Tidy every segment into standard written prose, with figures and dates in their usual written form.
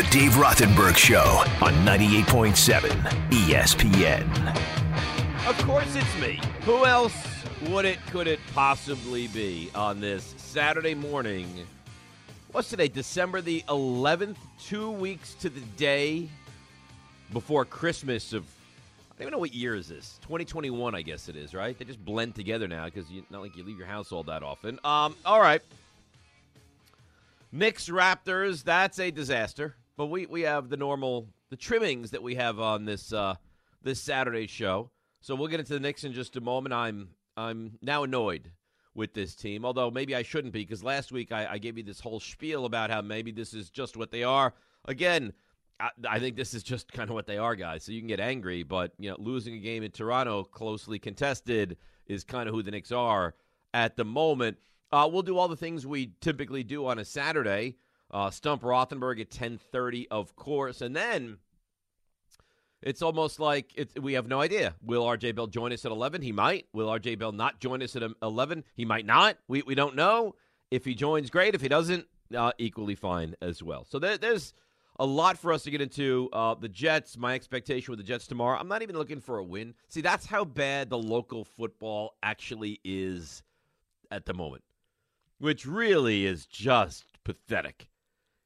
The Dave Rothenberg Show on 98.7 ESPN. Of course it's me. Who else would it, could it possibly be on this Saturday morning? What's today, December the 11th? 2 weeks to the day before Christmas of, I don't even know what year is this. 2021, I guess it is, right? They just blend together now because not like you leave your house all that often. All right. Knicks, Raptors, that's a disaster. But we have the normal, the trimmings that we have on this this Saturday show. So we'll get into the Knicks in just a moment. I'm now annoyed with this team, although maybe I shouldn't be, because last week I gave you this whole spiel about how maybe this is just what they are. Again, I think this is just kind of what they are, guys. So you can get angry, but you know, losing a game in Toronto, closely contested, is kind of who the Knicks are at the moment. We'll do all the things we typically do on a Saturday. Stump Rothenberg at 10:30, of course. And then it's almost like we have no idea. Will R.J. Bell join us at 11? He might. Will R.J. Bell not join us at 11? He might not. We don't know. If he joins, great. If he doesn't, equally fine as well. So there's a lot for us to get into. The Jets, my expectation with the Jets tomorrow, I'm not even looking for a win. See, that's how bad the local football actually is at the moment, which really is just pathetic.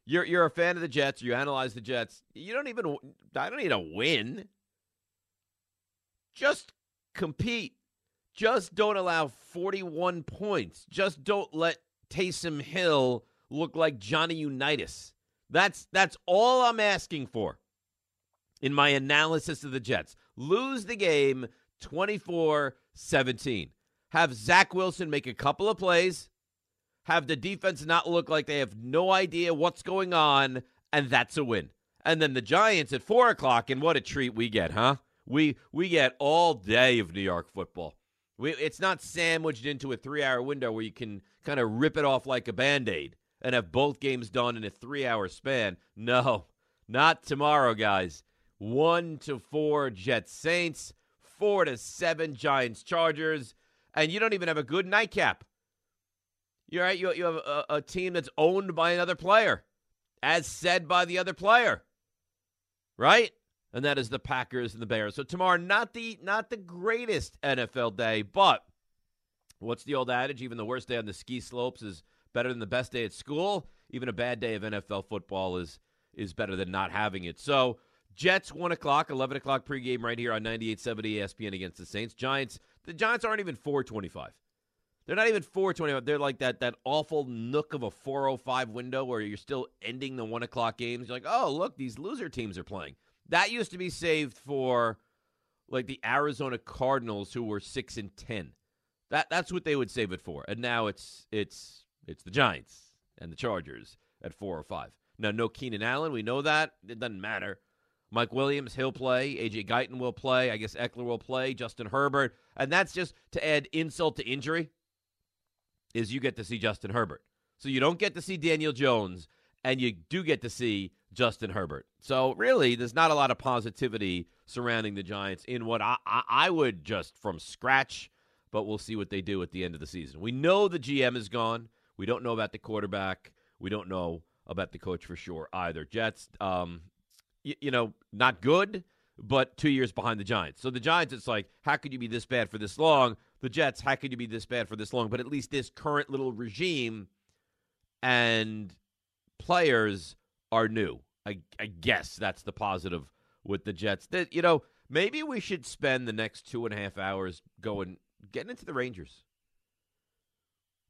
You're a fan of the Jets. You analyze the Jets. I don't need a win. Just compete. Just don't allow 41 points. Just don't let Taysom Hill look like Johnny Unitas. That's all I'm asking for in my analysis of the Jets. Lose the game 24-17. Have Zach Wilson make a couple of plays. Have the defense not look like they have no idea what's going on, and that's a win. And then the Giants at 4 o'clock, and what a treat we get, huh? We get all day of New York football. It's not sandwiched into a 3-hour window where you can kind of rip it off like a Band-Aid and have both games done in a 3-hour span. No, not tomorrow, guys. 1-4 Jets Saints, 4-7 Giants Chargers, and you don't even have a good nightcap. You're right, you have a team that's owned by another player, as said by the other player, right? And that is the Packers and the Bears. So tomorrow, not the greatest NFL day, but what's the old adage? Even the worst day on the ski slopes is better than the best day at school. Even a bad day of NFL football is better than not having it. So Jets, 1 o'clock, 11 o'clock pregame right here on 98.7 ESPN against the Saints. Giants, the Giants aren't even 425. They're not even 425. They're like that awful nook of a 405 window where you're still ending the 1 o'clock games. You're like, oh, look, these loser teams are playing. That used to be saved for, like, the Arizona Cardinals, who were 6-10. That's what they would save it for. And now it's the Giants and the Chargers at 4:05. Now, no Keenan Allen. We know that. It doesn't matter. Mike Williams, he'll play. A.J. Guyton will play. I guess Eckler will play. Justin Herbert. And that's just to add insult to injury. Is you get to see Justin Herbert. So you don't get to see Daniel Jones, and you do get to see Justin Herbert. So really, there's not a lot of positivity surrounding the Giants in what I would just from scratch, but we'll see what they do at the end of the season. We know the GM is gone. We don't know about the quarterback. We don't know about the coach for sure either. Jets, not good, but 2 years behind the Giants. So the Giants, it's like, how could you be this bad for this long? The Jets, how could you be this bad for this long? But at least this current little regime and players are new. I guess that's the positive with the Jets. That, you know, maybe we should spend the next 2.5 hours getting into the Rangers.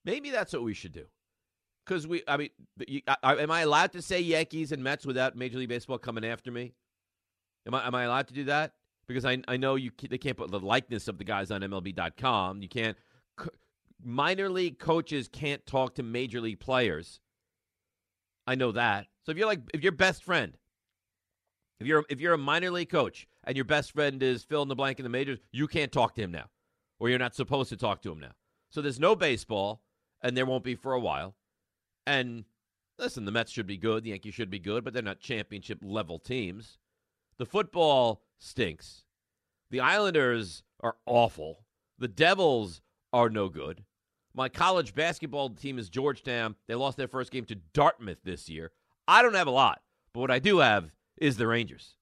Maybe that's what we should do. Because am I allowed to say Yankees and Mets without Major League Baseball coming after me? Am I allowed to do that? Because I know they can't put the likeness of the guys on MLB.com. You can't. Minor league coaches can't talk to major league players. I know that. So if you're a minor league coach and your best friend is fill in the blank in the majors, you can't talk to him now, or you're not supposed to talk to him now. So there's no baseball, and there won't be for a while. And listen, the Mets should be good, the Yankees should be good, but they're not championship level teams. The football stinks. The Islanders are awful. The Devils are no good. My college basketball team is Georgetown. They lost their first game to Dartmouth this year. I don't have a lot. But what I do have is the Rangers.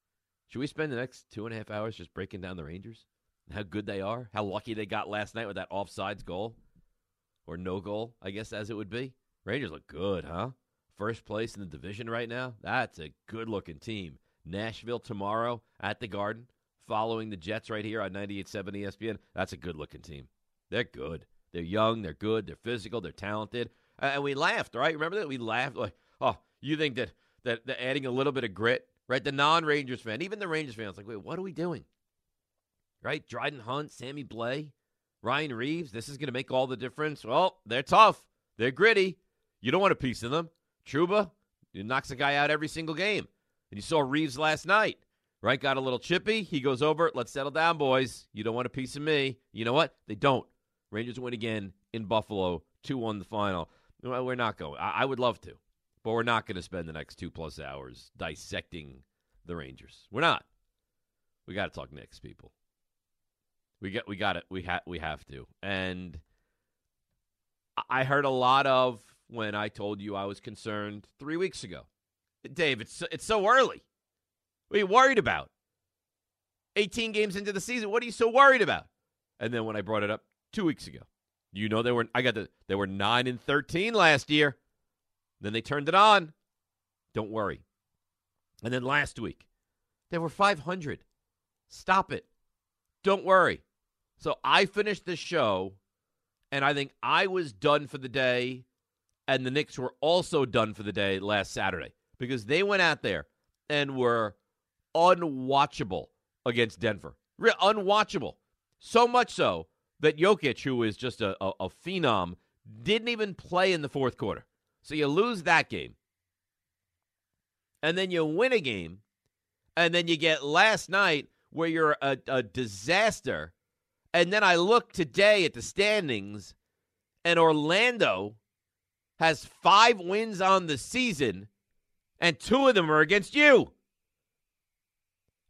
Should we spend the next 2.5 hours just breaking down the Rangers and how good they are, how lucky they got last night with that offsides goal or no goal, I guess, as it would be? Rangers look good, huh? First place in the division right now. That's a good-looking team. Nashville tomorrow at the Garden, following the Jets right here on 98.7 ESPN. That's a good-looking team. They're good. They're young. They're good. They're physical. They're talented. And we laughed, right? Remember that? We laughed like, oh, you think that adding a little bit of grit, right? The non-Rangers fan, even the Rangers fans, like, wait, what are we doing? Right? Dryden Hunt, Sammy Blay, Ryan Reeves, this is going to make all the difference. Well, they're tough. They're gritty. You don't want a piece of them. Trouba, he knocks a guy out every single game. And you saw Reeves last night, right? Got a little chippy. He goes over. Let's settle down, boys. You don't want a piece of me. You know what? They don't. Rangers win again in Buffalo, 2-1 the final. Well, we're not going. I would love to, but we're not going to spend the next 2+ hours dissecting the Rangers. We're not. We got to talk Knicks, people. We got it. We have to. And I heard a lot of when I told you I was concerned 3 weeks ago. Dave, it's so early. What are you worried about? 18 games into the season, what are you so worried about? And then when I brought it up 2 weeks ago, you know they were 9-13 last year. Then they turned it on. Don't worry. And then last week, they were 500. Stop it. Don't worry. So I finished the show, and I think I was done for the day, and the Knicks were also done for the day last Saturday. Because they went out there and were unwatchable against Denver. Unwatchable. So much so that Jokic, who is just a phenom, didn't even play in the fourth quarter. So you lose that game. And then you win a game. And then you get last night where you're a disaster. And then I look today at the standings, and Orlando has 5 wins on the season. And 2 of them are against you.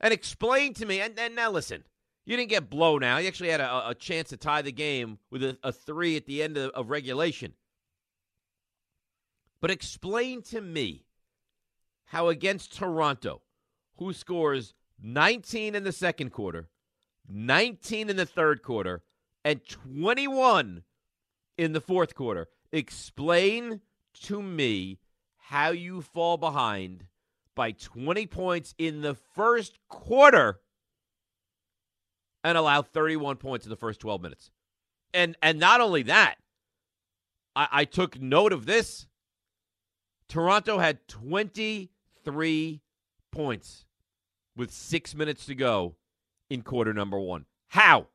And explain to me, and now listen, you didn't get blown out. You actually had a chance to tie the game with a 3 at the end of regulation. But explain to me how against Toronto, who scores 19 in the second quarter, 19 in the third quarter, and 21 in the fourth quarter, explain to me how you fall behind by 20 points in the first quarter and allow 31 points in the first 12 minutes. And not only that, I took note of this. Toronto had 23 points with 6 minutes to go in quarter number 1. How?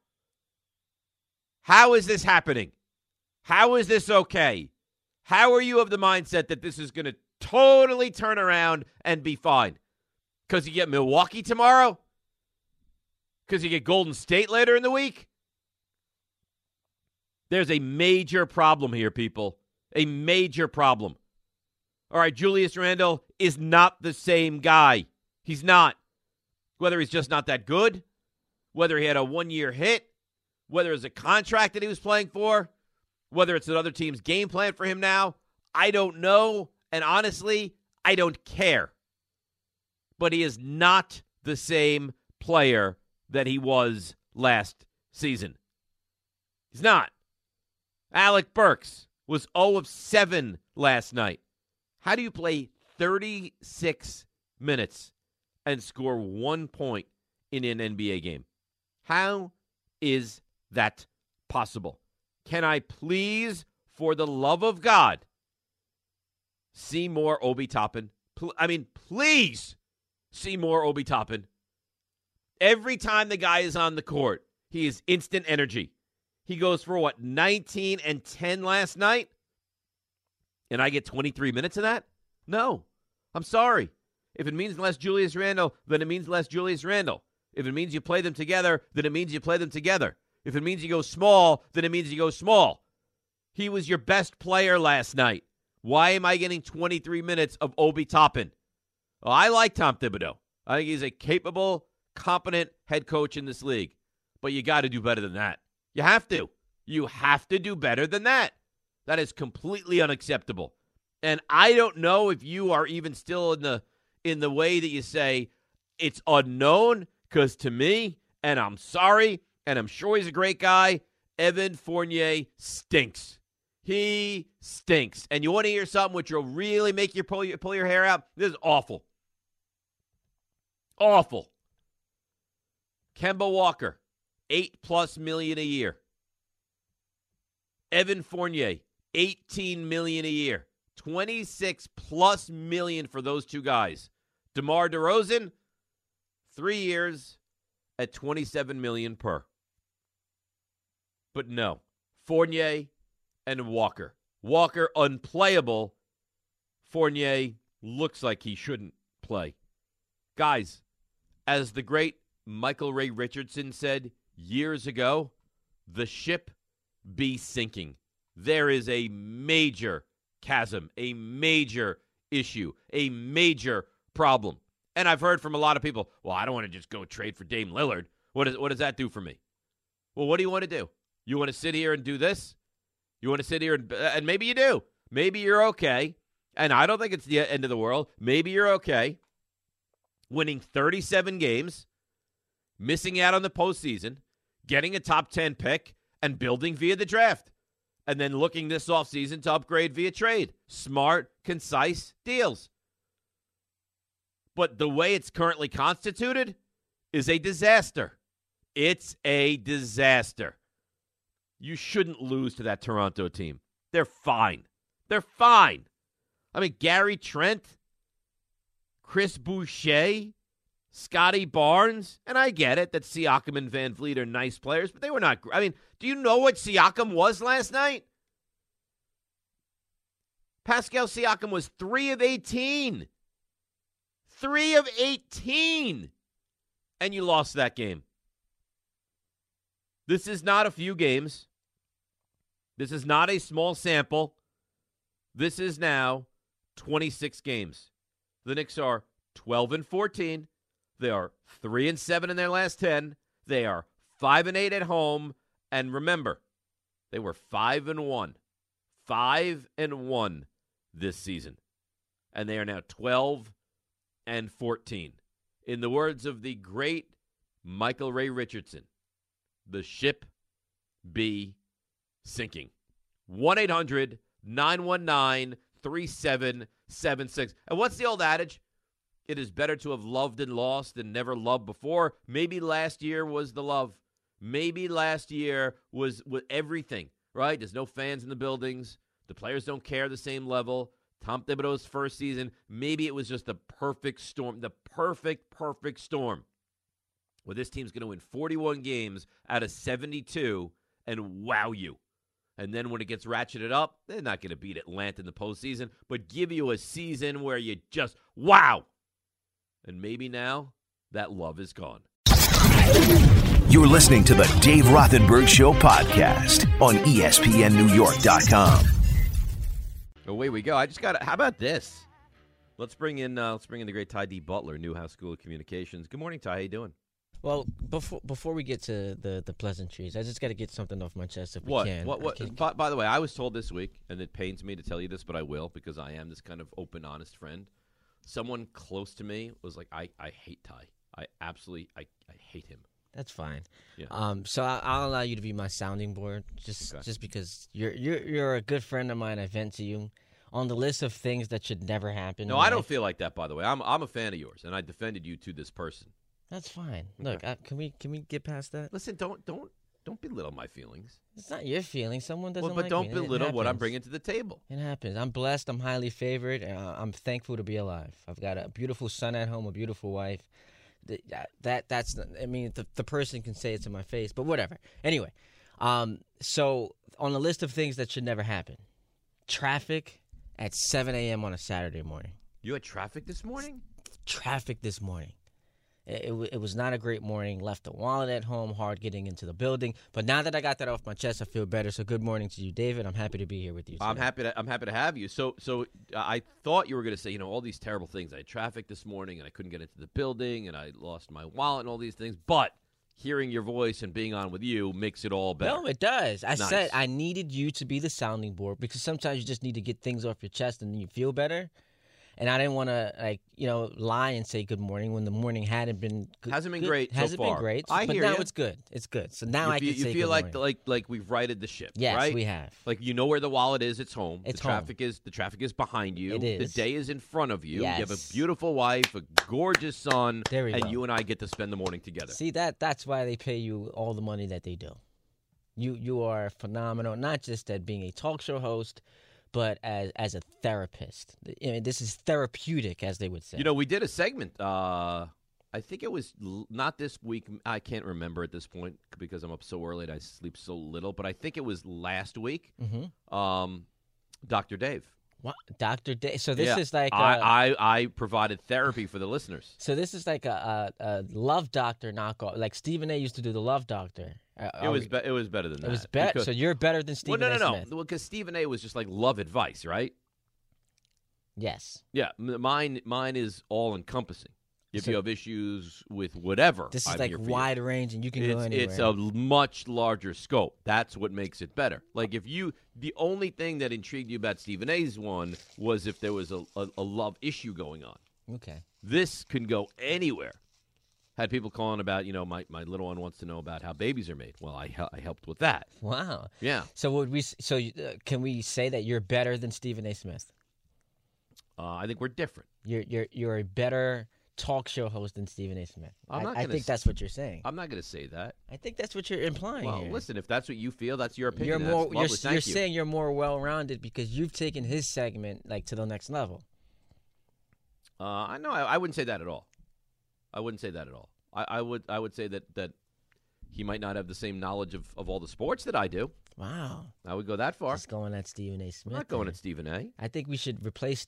How is this happening? How is this okay? How are you of the mindset that this is going to totally turn around and be fine? Because you get Milwaukee tomorrow? Because you get Golden State later in the week? There's a major problem here, people. A major problem. All right, Julius Randle is not the same guy. He's not. Whether he's just not that good, whether he had a one-year hit, whether it's a contract that he was playing for, whether it's another team's game plan for him now, I don't know. And honestly, I don't care. But he is not the same player that he was last season. He's not. Alec Burks was 0 of 7 last night. How do you play 36 minutes and score 1 point in an NBA game? How is that possible? Can I please, for the love of God, see more Obi Toppin? Please see more Obi Toppin. Every time the guy is on the court, he is instant energy. He goes for, 19 and 10 last night? And I get 23 minutes of that? No. I'm sorry. If it means less Julius Randle, then it means less Julius Randle. If it means you play them together, then it means you play them together. If it means you go small, then it means you go small. He was your best player last night. Why am I getting 23 minutes of Obi Toppin? Well, I like Tom Thibodeau. I think he's a capable, competent head coach in this league. But you got to do better than that. You have to. You have to do better than that. That is completely unacceptable. And I don't know if you are even still in the in the way that you say it's unknown, because to me, and I'm sorry, and I'm sure he's a great guy, Evan Fournier stinks. He stinks. And you want to hear something which will really make you pull your hair out? This is awful. Awful. Kemba Walker, $8+ million a year. Evan Fournier, $18 million a year. $26+ million for those two guys. DeMar DeRozan, 3 years at $27 million per. But no, Fournier and Walker. Walker unplayable. Fournier looks like he shouldn't play. Guys, as the great Michael Ray Richardson said years ago, the ship be sinking. There is a major chasm, a major issue, a major problem. And I've heard from a lot of people, well, I don't want to just go trade for Dame Lillard. What does that do for me? Well, what do you want to do? You want to sit here and do this? You want to sit here and maybe you do. Maybe you're okay. And I don't think it's the end of the world. Maybe you're okay. Winning 37 games, missing out on the postseason, getting a top 10 pick, and building via the draft. And then looking this offseason to upgrade via trade. Smart, concise deals. But the way it's currently constituted is a disaster. It's a disaster. You shouldn't lose to that Toronto team. They're fine. They're fine. I mean, Gary Trent, Chris Boucher, Scotty Barnes, and I get it that Siakam and Van Vliet are nice players, but they were not. I mean, do you know what Siakam was last night? Pascal Siakam was 3 of 18. 3 of 18. And you lost that game. This is not a few games. This is not a small sample. This is now 26 games. The Knicks are 12-14. They are 3-7 in their last 10. They are 5-8 at home. And remember, they were 5-1. 5-1 this season. And they are now 12-14. In the words of the great Michael Ray Richardson, the ship be sinking. 1-800-919-3776. And what's the old adage? It is better to have loved and lost than never loved before. Maybe last year was the love. Maybe last year was with everything, right? There's no fans in the buildings. The players don't care the same level. Tom Thibodeau's first season, maybe it was just the perfect storm, the perfect storm. Well, this team's going to win 41 games out of 72 and wow you. And then when it gets ratcheted up, they're not going to beat Atlanta in the postseason, but give you a season where you just wow. And maybe now that love is gone. You're listening to the Dave Rothenberg Show podcast on ESPNNewYork.com. Away we go. How about this? Let's bring in the great Ty D. Butler, Newhouse School of Communications. Good morning, Ty. How you doing? Well, before we get to the pleasantries, I just got to get something off my chest if we can. By the way, I was told this week, and it pains me to tell you this, but I will because I am this kind of open, honest friend. Someone close to me was like, I hate Ty. I absolutely hate him. That's fine. Yeah. So I'll allow you to be my sounding board, just because you're a good friend of mine. I vent to you on the list of things that should never happen. No, I don't feel like that. By the way, I'm a fan of yours, and I defended you to this person. That's fine. Okay. Look, can we get past that? Listen, don't belittle my feelings. It's not your feelings. Someone doesn't like me. Well, but don't belittle what I'm bringing to the table. It happens. I'm blessed. I'm highly favored. I'm thankful to be alive. I've got a beautiful son at home, a beautiful wife. The person can say it to my face, but whatever. Anyway, so on the list of things that should never happen, traffic at 7 a.m. on a Saturday morning. You had traffic this morning? Traffic this morning. It was not a great morning. Left the wallet at home, hard getting into the building. But now that I got that off my chest, I feel better. So good morning to you, David. I'm happy to be here with you today. I'm happy to have you. So I thought you were going to say, all these terrible things. I had traffic this morning, and I couldn't get into the building, and I lost my wallet and all these things. But hearing your voice and being on with you makes it all better. No, it does. I said I needed you to be the sounding board because sometimes you just need to get things off your chest and you feel better. and I didn't want to, like, you know, lie and say good morning when the morning hadn't been good. Hasn't been good, great so hasn't far. Hasn't been great, I but hear now you. It's good. It's good. So now I can say good morning. You feel like we've righted the ship, yes, right? Yes, we have. Like, you know where the wallet is. It's home. It's the home. The traffic is behind you. It is. The day is in front of you. Yes. You have a beautiful wife, a gorgeous son, and you and I get to spend the morning together. See, that's why they pay you all the money that they do. You are phenomenal, not just at being a talk show host, but as a therapist. I mean, this is therapeutic, as they would say. You know, we did a segment. I think it was not this week. I can't remember at this point because I'm up so early and I sleep so little. But I think it was last week. Mm-hmm. Dr. Dave. What? Dr. Dave. So this is like I provided therapy for the listeners. So this is like a love doctor knockoff. Like Stephen A. used to do the love doctor. It was better than that. It was better. So you're better than Stephen A. Smith. Well, no. Because Stephen A. was just like love advice, right? Yes. Yeah. Mine is all encompassing. If you have issues with whatever, this is I'm like wide range, and you can go anywhere. It's a much larger scope. That's what makes it better. Like the only thing that intrigued you about Stephen A's one was if there was a love issue going on. Okay. This can go anywhere. Had people calling about, you know, my little one wants to know about how babies are made. Well, I helped with that. Wow. Yeah. So can we say that you're better than Stephen A. Smith? I think we're different. You're a better talk show host than Stephen A. Smith. I think that's what you're saying. I'm not going to say that. I think that's what you're implying. Well, listen, if that's what you feel, that's your opinion. You're saying you're more well-rounded because you've taken his segment like to the next level. No, I wouldn't say that at all. I wouldn't say that at all. I would say that he might not have the same knowledge of all the sports that I do. Wow. I would go that far. Just going at Stephen A. Smith. I'm not going at Stephen A. I think we should replace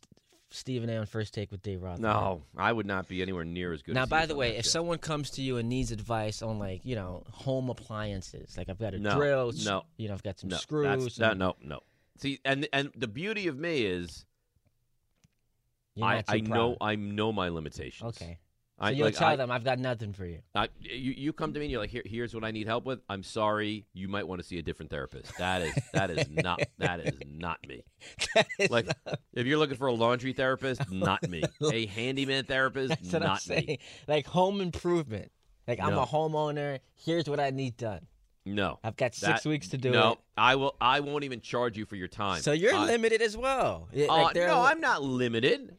Stephen A. on First Take with Dave Rothenberg. No, I would not be anywhere near as good as Stephen A. Now, by the way, if someone comes to you and needs advice on, like, you know, home appliances, like I've got a drill, you know, I've got some screws. No. See, and the beauty of me is I know my limitations. Okay. So you'll tell them, I've got nothing for you. You come to me and you're like, here's what I need help with. I'm sorry, you might want to see a different therapist. That is not me. Like, if you're looking for a laundry therapist, not me. A handyman therapist, that's what not I'm me. Saying. Like home improvement. Like I'm a homeowner. Here's what I need done. No, I've got 6 weeks to do it. No, I won't even charge you for your time. So you're limited as well. I'm not limited.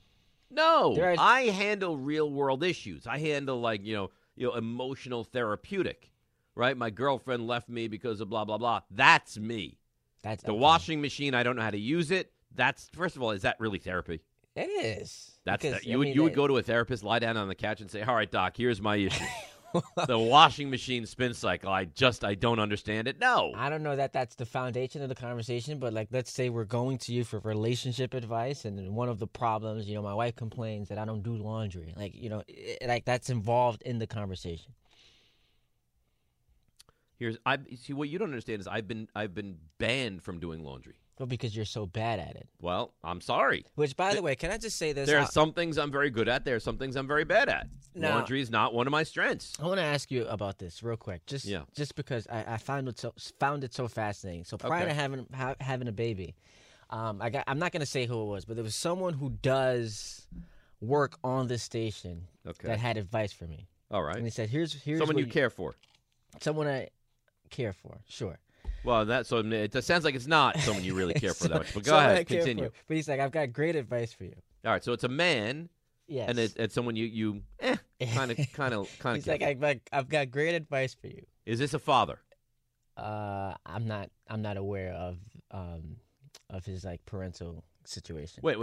No, I handle real-world issues. I handle, like, you know, emotional therapeutic, right? My girlfriend left me because of blah, blah, blah. That's me. That's the washing machine, I don't know how to use it. That's, first of all, is that really therapy? It is. You would go to a therapist, lie down on the couch, and say, all right, Doc, here's my issue. The washing machine spin cycle, I don't understand it. No. I don't know that that's the foundation of the conversation, but, like, let's say we're going to you for relationship advice, and then one of the problems, you know, my wife complains that I don't do laundry. Like, you know, that's involved in the conversation. What you don't understand is I've been banned from doing laundry. Well, because you're so bad at it. Well, I'm sorry. Which, by the way, can I just say this? There are some things I'm very good at. There are some things I'm very bad at. Now, laundry is not one of my strengths. I want to ask you about this real quick, just because I found it so fascinating. So prior to having a baby, I'm not going to say who it was, but there was someone who does work on this station that had advice for me. All right. And he said, here's someone you care for. Someone I care for, sure. Well, so it sounds like it's not someone you really care for that much. But go ahead, continue. But he's like, I've got great advice for you. All right, so it's a man, and it's someone you kind of. He's like, I've got great advice for you. Is this a father? I'm not aware of his, like, parental situation. Wait.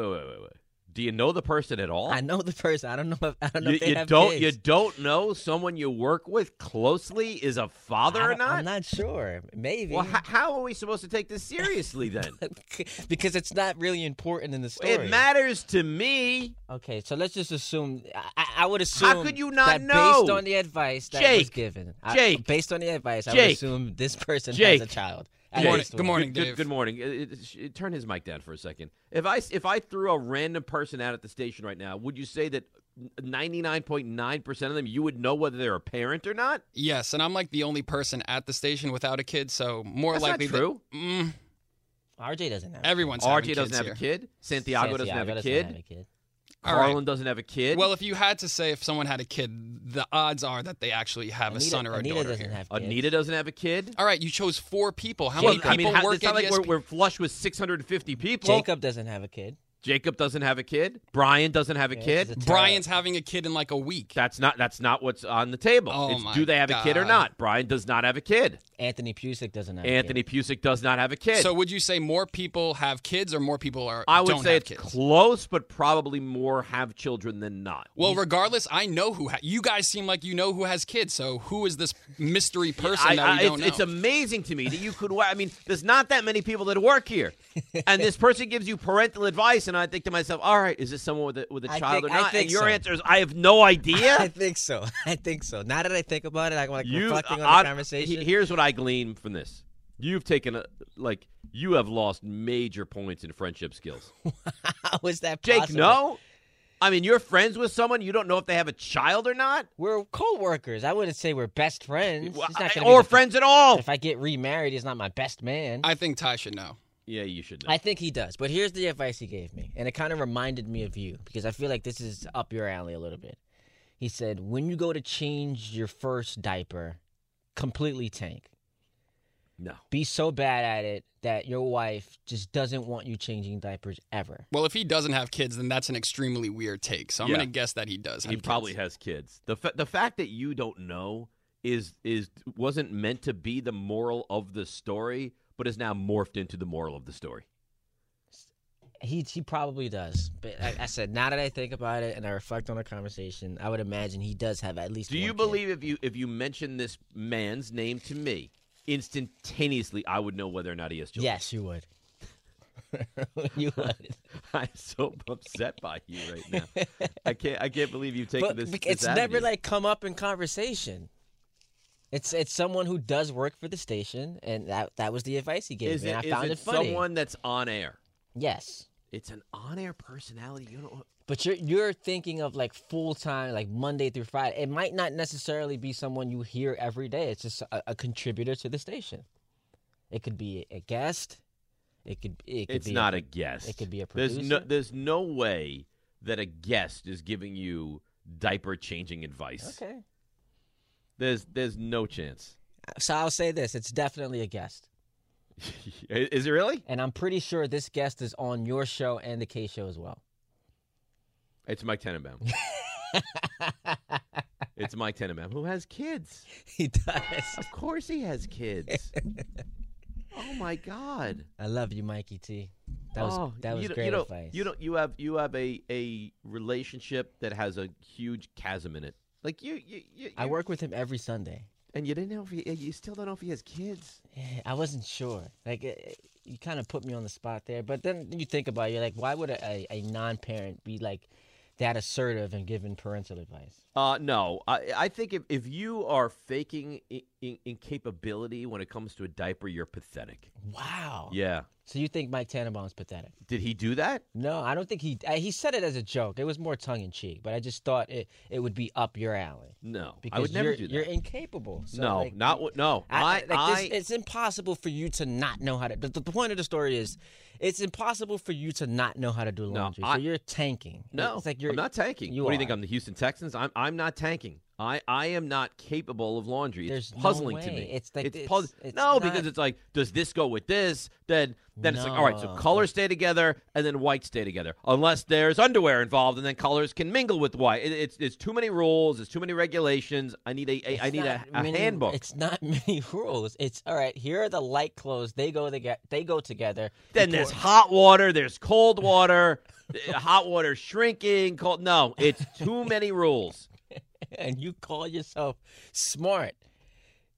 Do you know the person at all? I know the person. I don't know if they have kids. You don't know someone you work with closely is a father or not? I'm not sure. Maybe. Well, how are we supposed to take this seriously then? Because it's not really important in the story. It matters to me. Okay, so let's just assume. I would assume. How could you not know? Based on the advice that was given. Jake. I would assume this person has a child. Good morning, Dave. Good morning. Turn his mic down for a second. If I threw a random person out at the station right now, would you say that 99.9% of them, you would know whether they're a parent or not? Yes, and I'm like the only person at the station without a kid, so that's likely not true. RJ doesn't have a kid. Everyone's having kids. RJ doesn't have a kid. Santiago doesn't have a kid. Harlan doesn't have a kid. Well, if you had to say if someone had a kid, the odds are that they actually have a son or a daughter doesn't here. Anita doesn't have a kid. All right, you chose four people. How many people work at ESPN? It's not like we're flush with 650 people. Jacob doesn't have a kid. Jacob doesn't have a kid. Brian doesn't have a kid. Brian's having a kid in like a week. That's not what's on the table. Oh, it's do they have a kid or not? Brian does not have a kid. Anthony Pusick doesn't have a kid. Anthony Pusick does not have a kid. So would you say more people have kids or more people are don't have kids? I would say it's close, but probably more have children than not. Well, regardless, I know who you guys seem like you know who has kids, so who is this mystery person that we don't know? It's amazing to me that you could there's not that many people that work here. And this person gives you parental advice, and I think to myself, all right, is this someone with a child or not? And your answer is, I have no idea? I think so. Now that I think about it, I'm like reflecting on the conversation. Here's what I glean from this. You've taken you have lost major points in friendship skills. How is that possible? Jake, no? I mean, you're friends with someone. You don't know if they have a child or not. We're co-workers. I wouldn't say we're best friends. Well, friends at all. If I get remarried, he's not my best man. I think Ty should know. Yeah, you should know. I think he does. But here's the advice he gave me, and it kind of reminded me of you because I feel like this is up your alley a little bit. He said, when you go to change your first diaper, completely tank. No. Be so bad at it that your wife just doesn't want you changing diapers ever. Well, if he doesn't have kids, then that's an extremely weird take. So I'm going to guess that he does have kids. He probably has kids. The fact that you don't know wasn't meant to be the moral of the story, but is now morphed into the moral of the story. He probably does. But I said, now that I think about it and I reflect on our conversation, I would imagine he does have at least one kid. Do you believe if you mention this man's name to me, instantaneously I would know whether or not he has children? Yes, you would. You would. I'm so upset by you right now. I can't believe you've taken this. It's never come up in conversation. It's someone who does work for the station, and that was the advice he gave me. And I found it funny. Is it someone that's on air? Yes. It's an on-air personality. You don't. But you're thinking of full-time, Monday through Friday. It might not necessarily be someone you hear every day. It's just a contributor to the station. It could be a guest. It's not a guest. It could be a producer. There's no way that a guest is giving you diaper-changing advice. Okay. There's no chance. So I'll say this. It's definitely a guest. Is it really? And I'm pretty sure this guest is on your show and the K show as well. It's Mike Tenenbaum. It's Mike Tenenbaum who has kids. He does. Of course he has kids. Oh, my God. I love you, Mikey T. That was great advice. You have a relationship that has a huge chasm in it. I work with him every Sunday, and you didn't know if you still don't know if he has kids. Yeah, I wasn't sure. You kind of put me on the spot there, but then you think about it, you're like, why would a non-parent be that assertive and giving parental advice? No, I think if you are faking incapability when it comes to a diaper, you're pathetic. Wow. Yeah. So you think Mike Tannenbaum's pathetic? Did he do that? No, I don't think he said it as a joke. It was more tongue-in-cheek, but I just thought it would be up your alley. No, because I would never do that. You're incapable. So no, no. It's impossible for you to not know how to. The point of the story is it's impossible for you to not know how to do laundry. So you're tanking. No, it's I'm not tanking. What do you think, I'm the Houston Texans? I'm not tanking. I am not capable of laundry. It's puzzling to me. Because it's like, does this go with this? Then it's like, all right, so colors stay together and then whites stay together. Unless there's underwear involved, and then colors can mingle with white. It's too many rules. It's too many regulations. I need a handbook. It's not many rules. It's all right. Here are the light clothes. They go together. Then there's hot water. There's cold water. Hot water shrinking. Cold. No, it's too many rules. And you call yourself smart.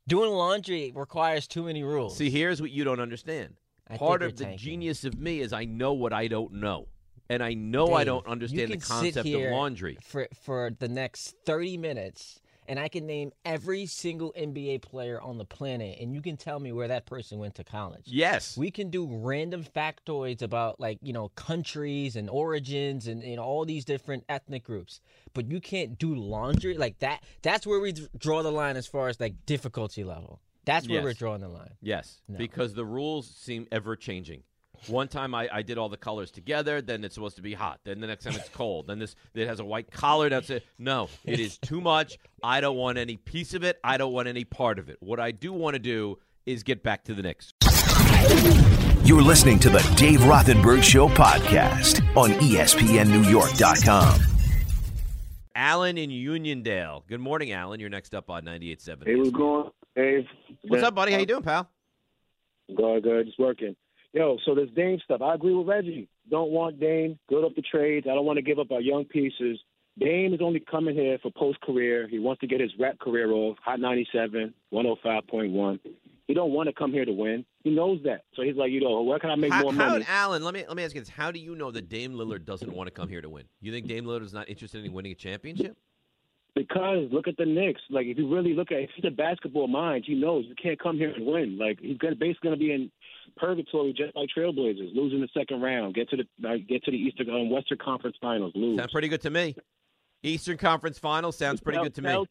Doing laundry requires too many rules. See, here's what you don't understand. Part of the genius of me is I know what I don't know. And I know I don't understand the concept of laundry. For the next 30 minutes, and I can name every single NBA player on the planet, and you can tell me where that person went to college. Yes. We can do random factoids about countries and origins and all these different ethnic groups. But you can't do laundry like that. That's where we draw the line as far as difficulty level. That's where we're drawing the line. Yes, because the rules seem ever-changing. One time I did all the colors together. Then it's supposed to be hot. Then the next time it's cold. Then it has a white collar. That's it. No, it is too much. I don't want any piece of it. I don't want any part of it. What I do want to do is get back to the Knicks. You're listening to the Dave Rothenberg Show podcast on ESPNNewYork.com. Alan in Uniondale. Good morning, Alan. You're next up on 98.7. Hey, what's going on, Dave? What's up, buddy? How you doing, pal? Good. Just working. Yo, so this Dame stuff, I agree with Reggie. Don't want Dame. Good up the trades. I don't want to give up our young pieces. Dame is only coming here for post-career. He wants to get his rap career off, hot 97, 105.1. He don't want to come here to win. He knows that. So he's like, where can I make more money? Alan, let me ask you this. How do you know that Dame Lillard doesn't want to come here to win? You think Dame Lillard is not interested in winning a championship? Because look at the Knicks. Like, if you really look at it, if he's a basketball mind, he knows you can't come here and win. Like, he's basically going to be in purgatory just like Trailblazers, losing the second round, get to the Eastern Western Conference Finals, lose. Sounds pretty good to me. Eastern Conference Finals sounds pretty good to me.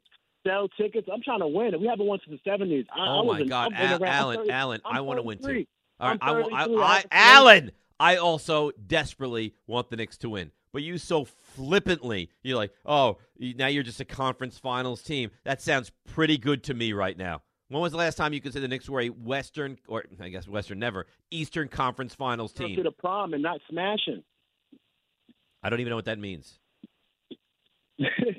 Sell tickets. I'm trying to win. We haven't won since the 70s. Oh my God. Alan, I want to win too. All right, Alan, I also desperately want the Knicks to win. But you so flippantly, you're like, oh, now you're just a conference finals team. That sounds pretty good to me right now. When was the last time you could say the Knicks were a Western, or I guess Western never, Eastern Conference Finals team? To the prom and not smashing. I don't even know what that means.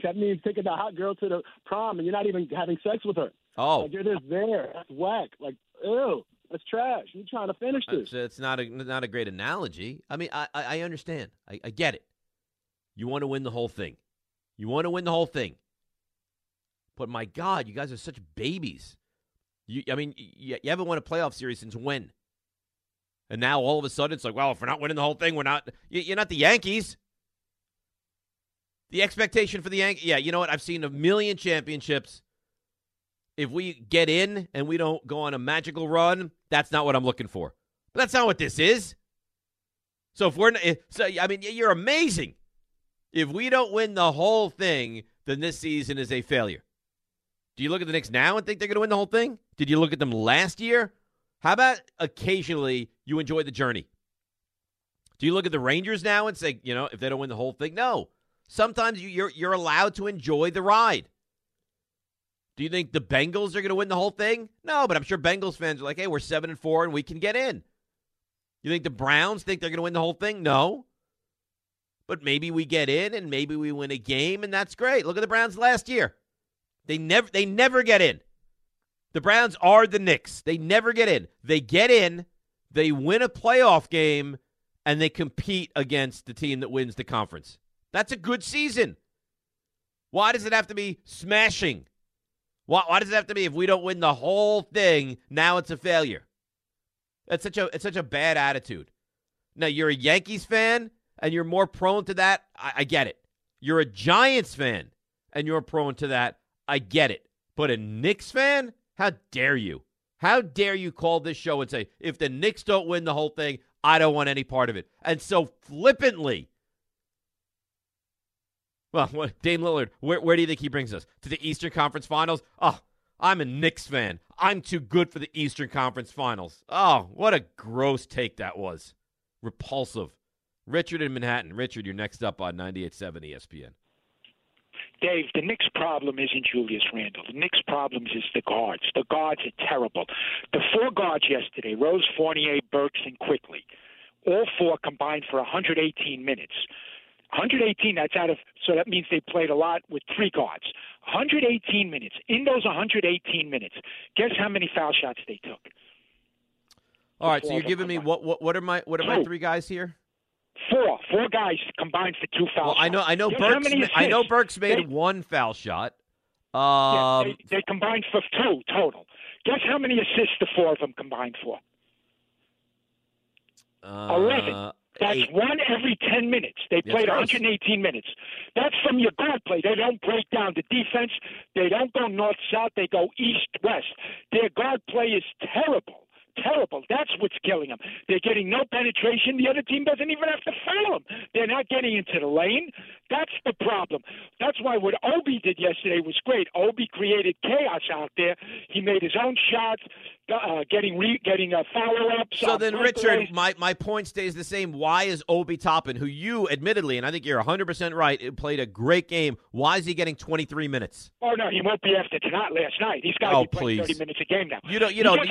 That means taking the hot girl to the prom and you're not even having sex with her. Oh. Like, you're just there. That's whack. Like, ew, that's trash. You're trying to finish this. It's not a great analogy. I mean, I understand. I get it. You want to win the whole thing. But, my God, you guys are such babies. You haven't won a playoff series since when? And now all of a sudden it's like, well, if we're not winning the whole thing, we're not – you're not the Yankees. The expectation for the Yankees, yeah, you know what? I've seen a million championships. If we get in and we don't go on a magical run, that's not what I'm looking for. But that's not what this is. So if we're, you're amazing. If we don't win the whole thing, then this season is a failure. Do you look at the Knicks now and think they're going to win the whole thing? Did you look at them last year? How about occasionally you enjoy the journey? Do you look at the Rangers now and say, if they don't win the whole thing, no. Sometimes you're allowed to enjoy the ride. Do you think the Bengals are going to win the whole thing? No, but I'm sure Bengals fans are like, hey, we're 7-4 and we can get in. You think the Browns think they're going to win the whole thing? No. But maybe we get in and maybe we win a game, and that's great. Look at the Browns last year. They never get in. The Browns are the Knicks. They never get in. They get in, they win a playoff game, and they compete against the team that wins the conference. That's a good season. Why does it have to be smashing? Why does it have to be if we don't win the whole thing, now it's a failure? It's such a bad attitude. Now, you're a Yankees fan, and you're more prone to that. I get it. You're a Giants fan, and you're prone to that. I get it. But a Knicks fan? How dare you? How dare you call this show and say, if the Knicks don't win the whole thing, I don't want any part of it. And so flippantly, well, Dame Lillard, where do you think he brings us? To the Eastern Conference Finals? Oh, I'm a Knicks fan. I'm too good for the Eastern Conference Finals. Oh, what a gross take that was. Repulsive. Richard in Manhattan. Richard, you're next up on 98.7 ESPN. Dave, the Knicks' problem isn't Julius Randle. The Knicks' problem is the guards. The guards are terrible. The four guards yesterday, Rose, Fournier, Burks, and Quickly, all four combined for 118 minutes. 118, that's out of, so that means they played a lot with three guards. 118 minutes. In those 118 minutes, guess how many foul shots they took? All right, so you're giving me, what are my three guys here? Four guys combined for two foul shots. I know Burks made one foul shot. They combined for two total. Guess how many assists the four of them combined for? 11. That's eight. One every 10 minutes. They played 118 minutes. That's from your guard play. They don't break down the defense. They don't go north-south. They go east-west. Their guard play is terrible. Terrible. That's what's killing them. They're getting no penetration. The other team doesn't even have to foul them. They're not getting into the lane. That's the problem. That's why what Obi did yesterday was great. Obi created chaos out there. He made his own shots. getting follow-ups. So then, Richard, my point stays the same. Why is Obi Toppin, who you admittedly, and I think you're 100% right, played a great game, why is he getting 23 minutes? Oh, no, he won't be after tonight, last night. He's got to be playing 30 minutes a game now. You don't know that.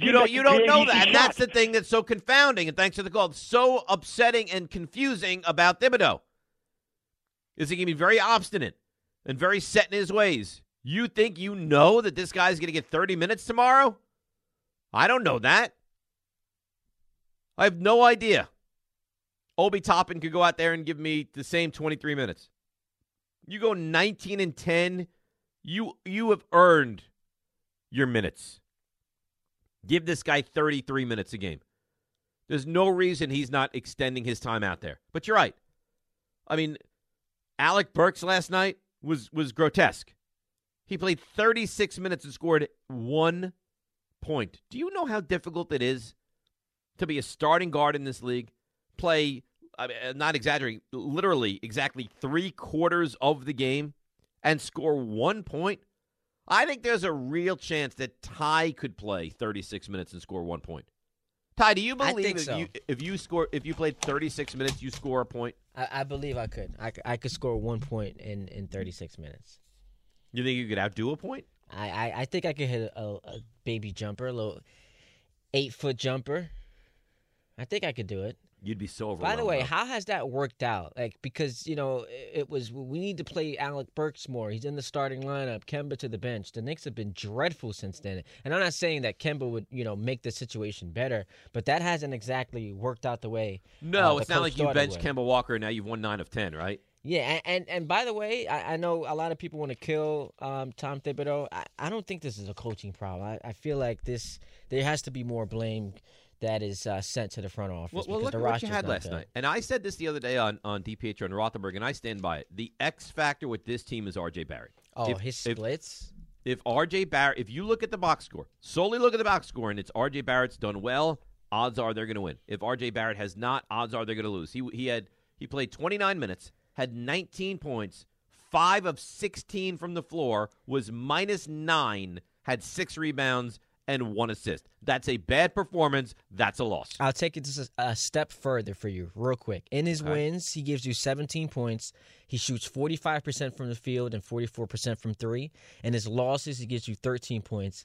You don't know that, and that's the thing that's so confounding, and thanks to the call, so upsetting and confusing about Thibodeau. Is he going to be very obstinate and very set in his ways? You think you know that this guy's going to get 30 minutes tomorrow? I don't know that. I have no idea. Obi Toppin could go out there and give me the same 23 minutes. You go 19-10, you have earned your minutes. Give this guy 33 minutes a game. There's no reason he's not extending his time out there. But you're right. I mean, Alec Burks last night was grotesque. He played 36 minutes and scored 1 point. Do you know how difficult it is to be a starting guard in this league, play, not exaggerating, literally exactly 3/4 of the game and score 1 point? I think there's a real chance that Ty could play 36 minutes and score 1 point. Ty, do you believe if you played 36 minutes, you score a point? I believe I could. I could score 1 point in 36 minutes. You think you could outdo a point? I think I could hit a baby jumper, a little 8-foot jumper. I think I could do it. You'd be so overwhelmed. By the way, how has that worked out? Like, because, you know, we need to play Alec Burks more. He's in the starting lineup. Kemba to the bench. The Knicks have been dreadful since then. And I'm not saying that Kemba would, you know, make the situation better, but that hasn't exactly worked out the way. No, it's not like you benched Kemba Walker and now you've won 9 of 10, right? Yeah, and by the way, I know a lot of people want to kill Tom Thibodeau. I don't think this is a coaching problem. I feel like there has to be more blame that is sent to the front office. Well, because look at what you had last night. And I said this the other day on DPH on Rothenberg, and I stand by it. The X factor with this team is R.J. Barrett. Oh, his splits? If R.J. Barrett, if you look at the box score, solely look at the box score, and it's R.J. Barrett's done well, odds are they're going to win. If R.J. Barrett has not, odds are they're going to lose. He played 29 minutes. Had 19 points, 5 of 16 from the floor, was -9, had 6 rebounds, and 1 assist. That's a bad performance. That's a loss. I'll take it just a step further for you real quick. In his wins, he gives you 17 points. He shoots 45% from the field and 44% from 3. In his losses, he gives you 13 points,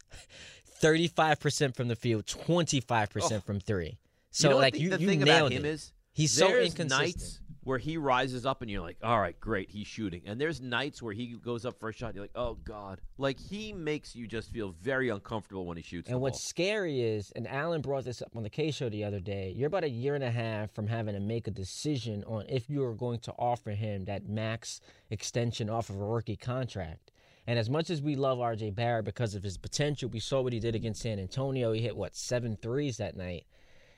35% from the field, 25% from 3. So, you know, like, the thing about him is he's so inconsistent. Where he rises up and you're like, all right, great, he's shooting. And there's nights where he goes up for a shot and you're like, oh, God. Like, he makes you just feel very uncomfortable when he shoots. And what's scary is, and Alan brought this up on the K-Show the other day, you're about a year and a half from having to make a decision on if you are going to offer him that max extension off of a rookie contract. And as much as we love R.J. Barrett because of his potential, we saw what he did against San Antonio. He hit, 7 threes that night.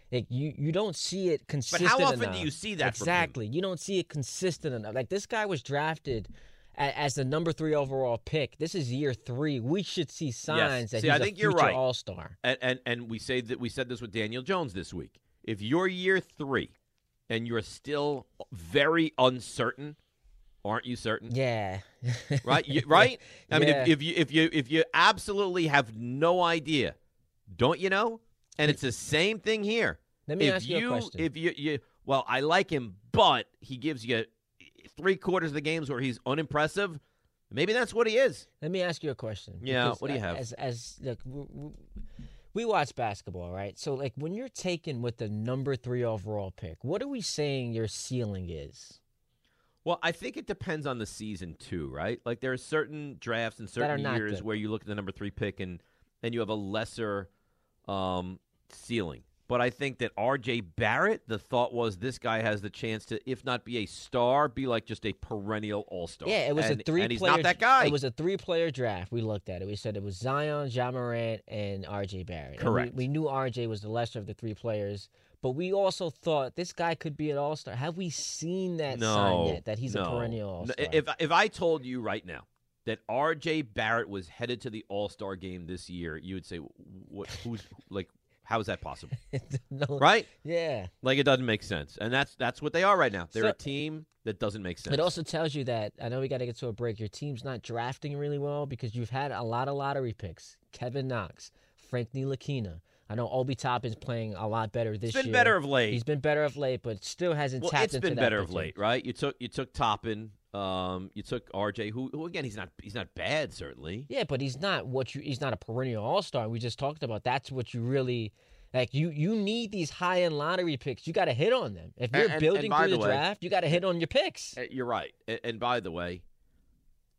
Like, you don't see it consistent enough. But how often do you see that? Exactly. You don't see it consistent enough. Like, this guy was drafted as the number 3 overall pick. This is year 3. We should see signs that he's a future all-star. And we say that we said this with Daniel Jones this week. If you're year 3 and you're still very uncertain, aren't you certain? Yeah. Right? Right? I mean, if you absolutely have no idea, don't you know? And it's the same thing here. Let me ask you a question. If you I like him, but he gives you 3/4 of the games where he's unimpressive. Maybe that's what he is. Let me ask you a question. Yeah, what do you have? Look, we watch basketball, right? So, like, when you're taken with the number 3 overall pick, what are we saying your ceiling is? Well, I think it depends on the season too, right? Like, there are certain drafts and certain years where you look at the number 3 pick and you have a lesser ceiling. But I think that R.J. Barrett, the thought was this guy has the chance to, if not be a star, be like just a perennial all-star. Yeah, it was a three-player. And he's not that guy. It was a 3-player draft. We looked at it. We said it was Zion, Ja Morant, and R.J. Barrett. Correct. We knew R.J. was the lesser of the 3 players, but we also thought this guy could be an all-star. Have we seen that sign yet, that he's a perennial all-star? No. If I told you right now that R.J. Barrett was headed to the All-Star game this year, you would say, how is that possible? No, right? Yeah. Like, it doesn't make sense. And that's what they are right now. They're a team that doesn't make sense. It also tells you that, I know we got to get to a break, your team's not drafting really well because you've had a lot of lottery picks. Kevin Knox, Frank Ntilikina. I know Obi Toppin's playing a lot better this year. He's been better of late. He's been better of late, but still hasn't tapped into that. Well, it's been better of late, right? You took Toppin. You took R.J., who again, he's not bad, certainly. Yeah, but he's not a perennial all-star. We just talked about that's what you really like. You need these high-end lottery picks. You got to hit on them. If you're building through the draft, you got to hit on your picks. You're right. And by the way,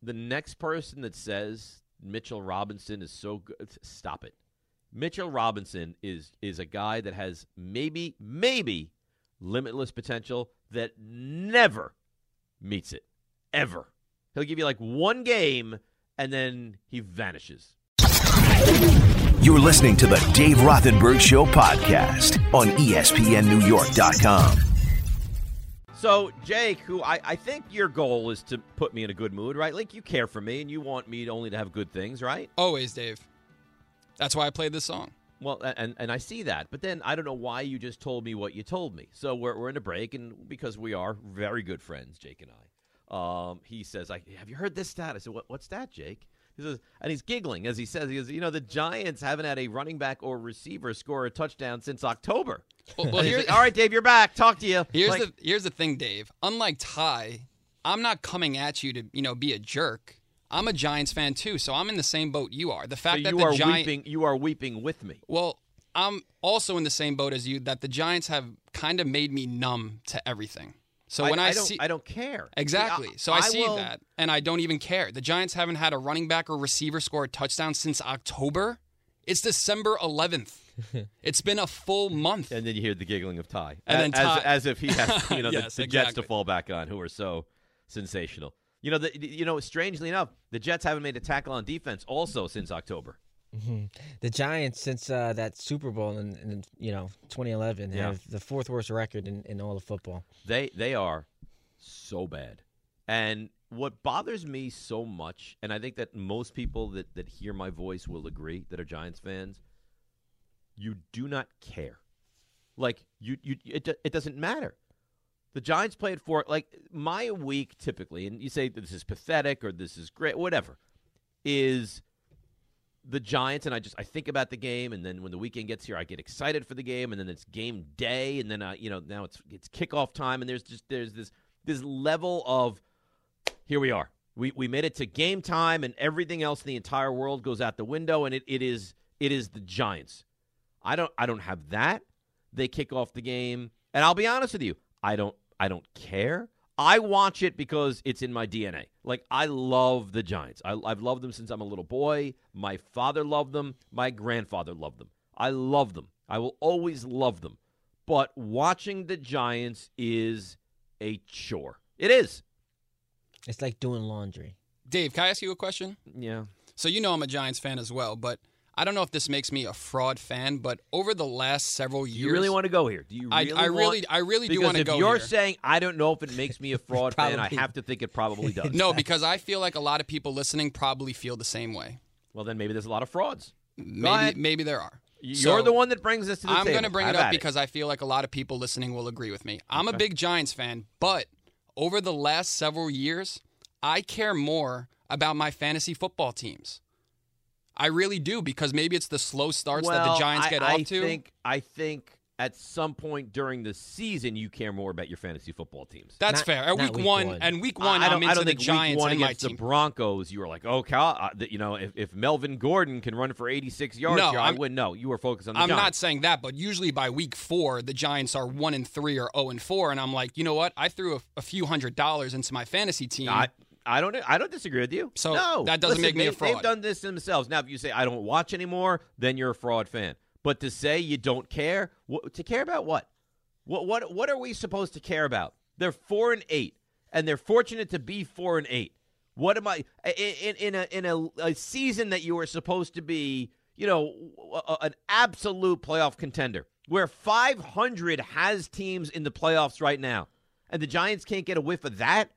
the next person that says Mitchell Robinson is so good, stop it. Mitchell Robinson is a guy that has maybe limitless potential that never meets it. Ever. He'll give you like one game, and then he vanishes. You're listening to the Dave Rothenberg Show podcast on ESPNNewYork.com. So, Jake, who I think your goal is to put me in a good mood, right? Like, you care for me, and you want me only to have good things, right? Always, Dave. That's why I played this song. Well, and I see that. But then I don't know why you just told me what you told me. So we're in a break, and because we are very good friends, Jake and I. He says, have you heard this stat? I said, what's that, Jake? He says, and he's giggling as he says, you know, the Giants haven't had a running back or receiver score a touchdown since October. Well, here's, like, all right, Dave, you're back. Talk to you. Here's the thing, Dave. Unlike Ty, I'm not coming at you to, be a jerk. I'm a Giants fan too, so I'm in the same boat you are. The fact that the Giants... You are weeping with me. Well, I'm also in the same boat as you that the Giants have kind of made me numb to everything. So I don't care. Exactly. So I see that, and I don't even care. The Giants haven't had a running back or receiver score a touchdown since October. It's December 11th. It's been a full month. And then you hear the giggling of Ty, and then Ty. As if he has, yes, the Jets to fall back on, who are so sensational. Strangely enough, the Jets haven't made a tackle on defense also since October. Mm-hmm. The Giants, since that Super Bowl in 2011, have the fourth worst record in all of football. They are so bad. And what bothers me so much, and I think that most people that hear my voice will agree that are Giants fans, you do not care. Like, it doesn't matter. The Giants played for, like, my week typically, and you say this is pathetic or this is great, whatever, is... the Giants, and I think about the game, and then when the weekend gets here, I get excited for the game, and then it's game day, and then now it's kickoff time, and there's this level of here we are, we made it to game time, and everything else in the entire world goes out the window, and it is the Giants. I don't have that. They kick off the game, and I'll be honest with you, I don't care. I watch it because it's in my DNA. Like, I love the Giants. I've loved them since I'm a little boy. My father loved them. My grandfather loved them. I love them. I will always love them. But watching the Giants is a chore. It is. It's like doing laundry. Dave, can I ask you a question? Yeah. So I'm a Giants fan as well, but I don't know if this makes me a fraud fan, but over the last several years... You really want to go here? Do you really I really do want to go here. Because if you're saying, I don't know if it makes me a fraud fan, I have to think it probably does. No, because I feel like a lot of people listening probably feel the same way. Well, then maybe there's a lot of frauds. Maybe there are. You're the one that brings this to the table. I'm going to bring it up because I feel like a lot of people listening will agree with me. I'm a big Giants fan, but over the last several years, I care more about my fantasy football teams. I really do, because maybe it's the slow starts that the Giants get off to. I think at some point during the season, you care more about your fantasy football teams. That's fair. At week one. And week one, I'm into the Giants and my team. I don't think week one against the Broncos, you were like, oh, Cal, if Melvin Gordon can run for 86 yards here, I wouldn't know. You were focused on the Giants. I'm not saying that, but usually by week four, the Giants are 1-3 or 0-4, and I'm like, you know what? I threw a few $100s into my fantasy team. I don't disagree with you. So no. That doesn't make me a fraud. They've done this themselves. Now, if you say, I don't watch anymore, then you're a fraud fan. But to say you don't care, to care about what? What are we supposed to care about? They're 4-8, and they're fortunate to be 4-8. What am I in a season that you were supposed to be, an absolute playoff contender, where 500 has teams in the playoffs right now, and the Giants can't get a whiff of that?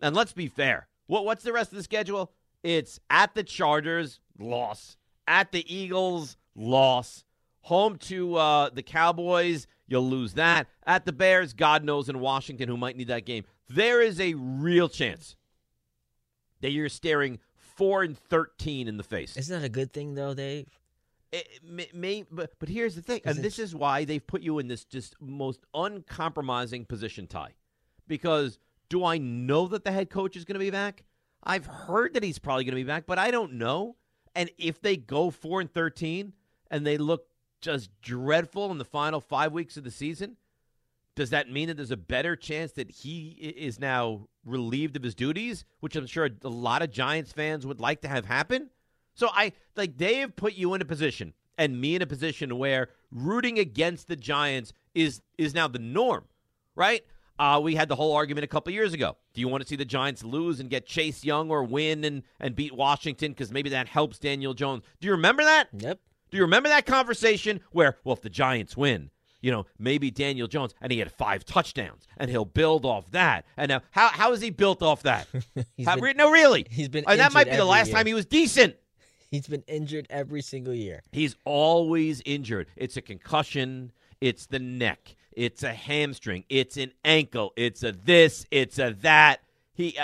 And let's be fair. What's the rest of the schedule? It's at the Chargers, loss. At the Eagles, loss. Home to the Cowboys, you'll lose that. At the Bears, God knows, in Washington, who might need that game. There is a real chance that you're staring 4-13 in the face. Isn't that a good thing, though, Dave? But here's the thing, and this is why they've put you in this just most uncompromising position, Ty. Because do I know that the head coach is going to be back? I've heard that he's probably going to be back, but I don't know. And if they go 4-13 and they look just dreadful in the final 5 weeks of the season, does that mean that there's a better chance that he is now relieved of his duties, which I'm sure a lot of Giants fans would like to have happen? So they have put you in a position, and me in a position where rooting against the Giants is now the norm, right? We had the whole argument a couple years ago. Do you want to see the Giants lose and get Chase Young, or win and beat Washington because maybe that helps Daniel Jones? Do you remember that? Yep. Do you remember that conversation where, well, if the Giants win, maybe Daniel Jones, and he had 5 touchdowns, and he'll build off that. And now, how is he built off that? He's been injured. That might be the last time he was decent. He's been injured every single year. He's always injured. It's a concussion. It's the neck. It's a hamstring. It's an ankle. It's a this. It's a that.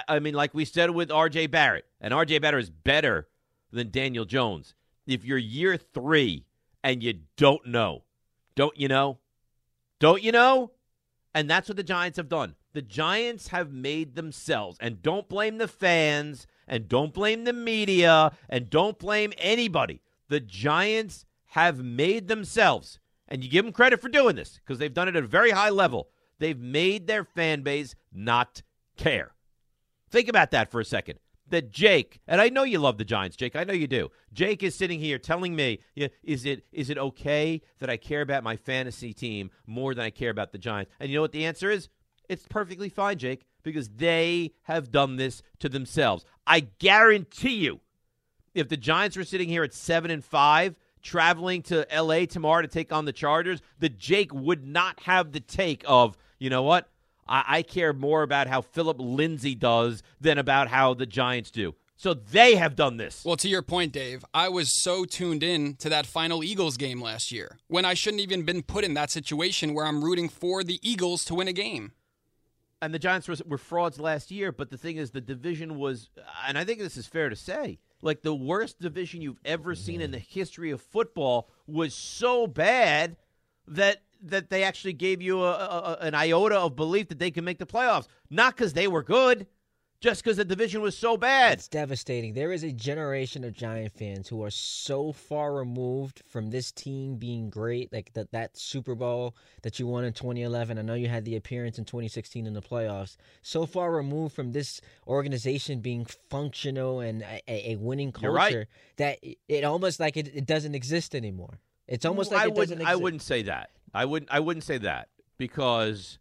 Like we said with R.J. Barrett, and R.J. Barrett is better than Daniel Jones. If you're year 3 and you don't know, don't you know? And that's what the Giants have done. The Giants have made themselves, and don't blame the fans, and don't blame the media, and don't blame anybody. The Giants have made themselves, and you give them credit for doing this because they've done it at a very high level. They've made their fan base not care. Think about that for a second. That Jake, and I know you love the Giants, Jake. I know you do. Jake is sitting here telling me, is it okay that I care about my fantasy team more than I care about the Giants? And you know what the answer is? It's perfectly fine, Jake, because they have done this to themselves. I guarantee you, if the Giants were sitting here at 7-5, traveling to L.A. tomorrow to take on the Chargers, the Jake would not have the take of, you know what? I care more about how Philip Lindsay does than about how the Giants do. So they have done this. Well, to your point, Dave, I was so tuned in to that final Eagles game last year when I shouldn't even been put in that situation where I'm rooting for the Eagles to win a game. And the Giants were frauds last year, but the thing is the division was, and I think this is fair to say, like the worst division you've ever seen in the history of football was so bad that they actually gave you an iota of belief that they can make the playoffs. Not because they were good, just because the division was so bad. It's devastating. There is a generation of Giant fans who are so far removed from this team being great, like that Super Bowl that you won in 2011. I know you had the appearance in 2016 in the playoffs. So far removed from this organization being functional and a winning culture, right, that it almost like it doesn't exist anymore. It's almost like it doesn't exist. I wouldn't say that. I wouldn't say that because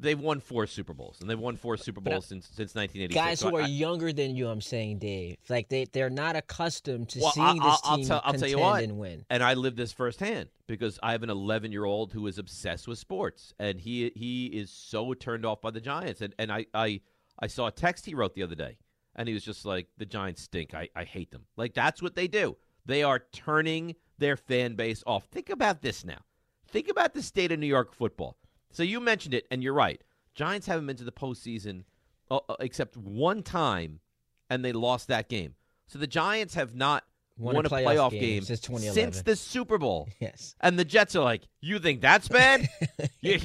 they've won 4 Super Bowls, and they've won 4 Super Bowls since 1986. Guys who are younger than you, I'm saying, Dave, like they're not accustomed to seeing this team contend and win. And I live this firsthand because I have an 11-year-old who is obsessed with sports, and he is so turned off by the Giants. And I saw a text he wrote the other day, and he was just like, "The Giants stink. I hate them." Like that's what they do. They are turning their fan base off. Think about this now. Think about the state of New York football. So you mentioned it, and you're right. Giants haven't been to the postseason except one time, and they lost that game. So the Giants have not won a playoff game since the Super Bowl. Yes. And the Jets are like, you think that's bad? you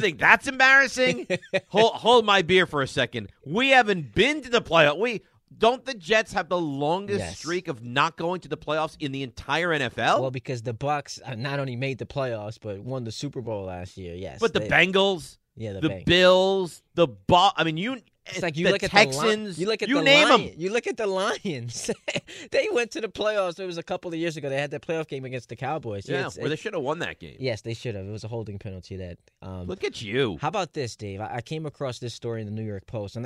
think that's embarrassing? Hold my beer for a second. We haven't been to the playoff. Don't the Jets have the longest streak of not going to the playoffs in the entire NFL? Well, because the Bucks not only made the playoffs, but won the Super Bowl last year, yes. But the Bengals, the Bengals. Bills, the Bucs. I mean, you look at Texans. You look at the Lions. They went to the playoffs. It was a couple of years ago. They had that playoff game against the Cowboys. Yeah, where they should have won that game. Yes, they should have. It was a holding penalty. That. Look at you. How about this, Dave? I came across this story in the New York Post, and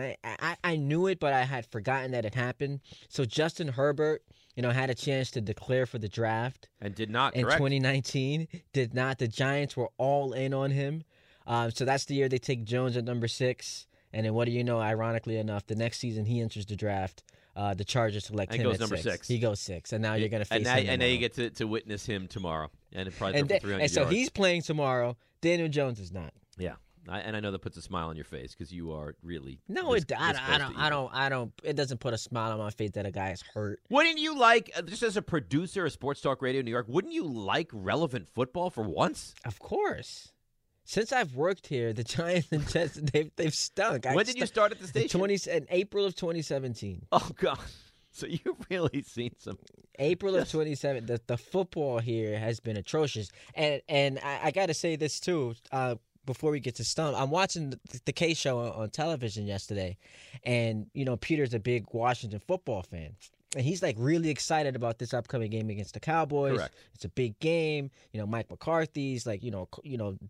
I knew it, but I had forgotten that it happened. So Justin Herbert, had a chance to declare for the draft and did not. In 2019, did not. The Giants were all in on him. So that's the year they take Jones at number 6. And then what do you know, ironically enough, the next season he enters the draft, the Chargers select him at number 6. He goes 6, and now you're going to face him tomorrow. And now you get to witness him tomorrow. And probably 300 yards. And so he's playing tomorrow. Daniel Jones is not. Yeah. And I know that puts a smile on your face because you are really No, it doesn't. It doesn't put a smile on my face that a guy is hurt. Wouldn't you like, just as a producer of Sports Talk Radio New York, wouldn't you like relevant football for once? Of course. Since I've worked here, the Giants and Jets, they've stunk. When did you start at the station? In April of 2017. Oh, God. So you've really seen some. April of 27. The football here has been atrocious. And I got to say this, too, before we get to Stump. I'm watching the K show on television yesterday. And, you know, Peter's a big Washington football fan. And he's, like, really excited about this upcoming game against the Cowboys. Correct. It's a big game. You know, Mike McCarthy's, like, you know,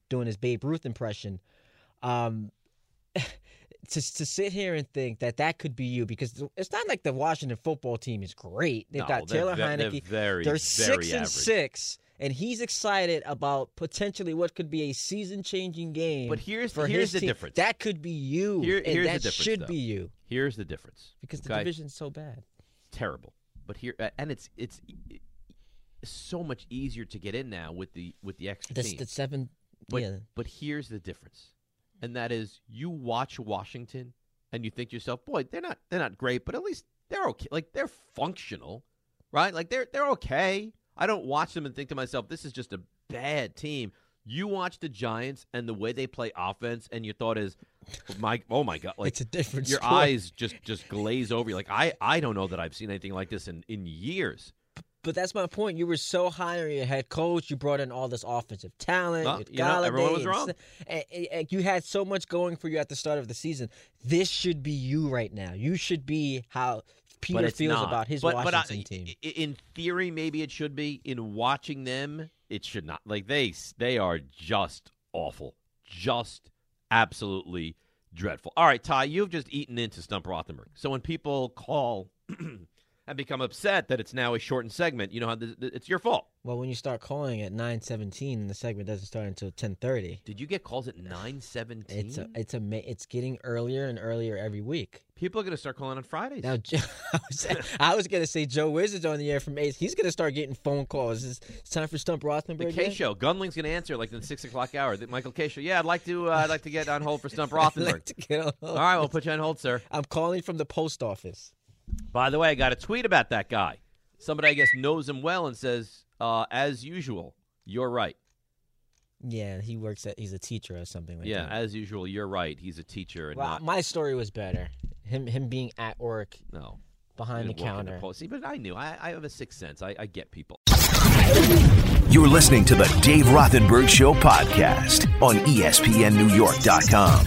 doing his Babe Ruth impression. To sit here and think that could be you, because it's not like the Washington football team is great. They've got Taylor Heineke. They're 6-6, and he's excited about potentially what could be a season-changing game. But here's the difference. That could be you. Here's the difference, though. Here's the difference, because the division's so bad, terrible. But here, and it's so much easier to get in now with the extra team. The seven. But, yeah. But here's the difference. And that is, you watch Washington and you think to yourself, boy, they're not great, but at least they're okay. Like, they're functional, right? Like, they're okay. I don't watch them and think to myself, this is just a bad team. You watch the Giants and the way they play offense, and your thought is, oh my God, like, it's a different your sport. Eyes just glaze over. You're like, I don't know that I've seen anything like this in years. But that's my point. You were so high on your head coach. You brought in all this offensive talent. Well, everyone was wrong. And you had so much going for you at the start of the season. This should be you right now. You should be how Peter feels about his Washington team. In theory, maybe it should be. In watching them, it should not. Like, they are just awful. Just absolutely dreadful. All right, Ty, you've just eaten into Stump Rothenberg. So when people call and become upset that it's now a shortened segment, you know how it's your fault. Well, when you start calling at 9:17, the segment doesn't start until 10:30. Did you get calls at 9:17? It's getting earlier and earlier every week. People are going to start calling on Fridays. Now, I was going to say Joe Wizard's on the air from 8. He's going to start getting phone calls. It's time for Stump Rothenberg. The K Show. Gunling's going to answer like in the 6 o'clock hour. The Michael K Show. Yeah, I'd like to get on hold for Stump Rothenberg. I'd like to get on hold. All right, we'll put you on hold, sir. I'm calling from the post office. By the way, I got a tweet about that guy. Somebody, I guess, knows him well and says, as usual, you're right. Yeah, he's a teacher or something like that. Yeah, as usual, you're right. He's a teacher. My story was better. Him being at work. No. Behind the counter. See, but I knew. I have a sixth sense. I get people. You're listening to the Dave Rothenberg Show podcast on ESPNNewYork.com.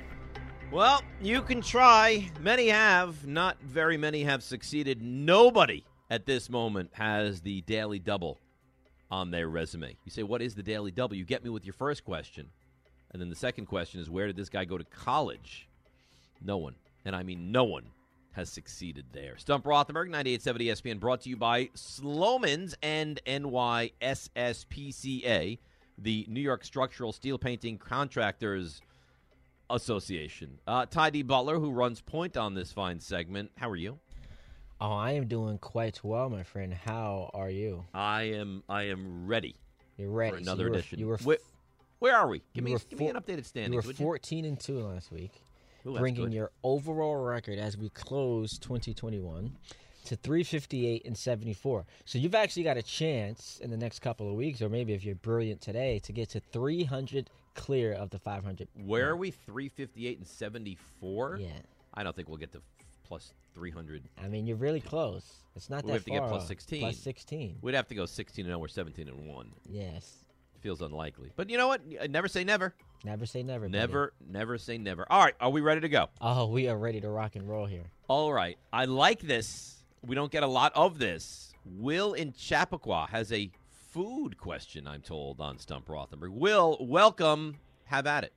Well, you can try. Many have. Not very many have succeeded. Nobody at this moment has the Daily Double on their resume. You say, what is the Daily Double? You get me with your first question. And then the second question is, where did this guy go to college? No one, and I mean no one, has succeeded there. Stump Rothenberg, 98.7 ESPN, brought to you by Sloman's and NYSSPCA, the New York Structural Steel Painting Contractors Association. Ty D. Butler, who runs point on this fine segment. How are you? Oh, I am doing quite well, my friend. How are you? I am ready. You're ready for another edition. Where are we? Give me an updated standing. You were 14-2 last week, bringing your overall record as we close 2021 to 358-74. So you've actually got a chance in the next couple of weeks, or maybe if you're brilliant today, to get to 300. Clear of the 500. Where are we? 358-74? Yeah. I don't think we'll get to plus 300. I mean, you're really close. It's not that far. We have to get plus 16. Plus 16. We'd have to go 16-0 or 17-1. Yes. Feels unlikely. But you know what? Never say never. Never say never. Never say never. All right. Are we ready to go? Oh, we are ready to rock and roll here. All right. I like this. We don't get a lot of this. Will in Chappaqua has a food question, I'm told, on Stump Rothenberg. Will, welcome. Have at it.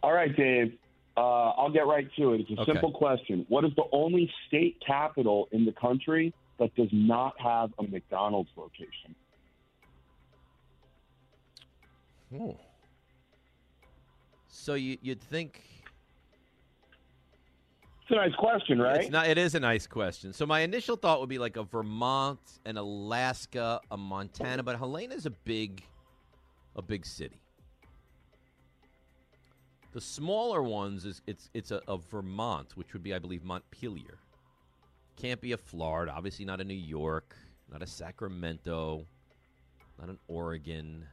All right, Dave. I'll get right to it. It's a simple question. What is the only state capital in the country that does not have a McDonald's location? Oh. So you'd think... It's a nice question, right? It is a nice question. So my initial thought would be like a Vermont, an Alaska, a Montana, but Helena's a big city. The smaller ones is Vermont, which would be, I believe, Montpelier. Can't be a Florida, obviously not a New York, not a Sacramento, not an Oregon.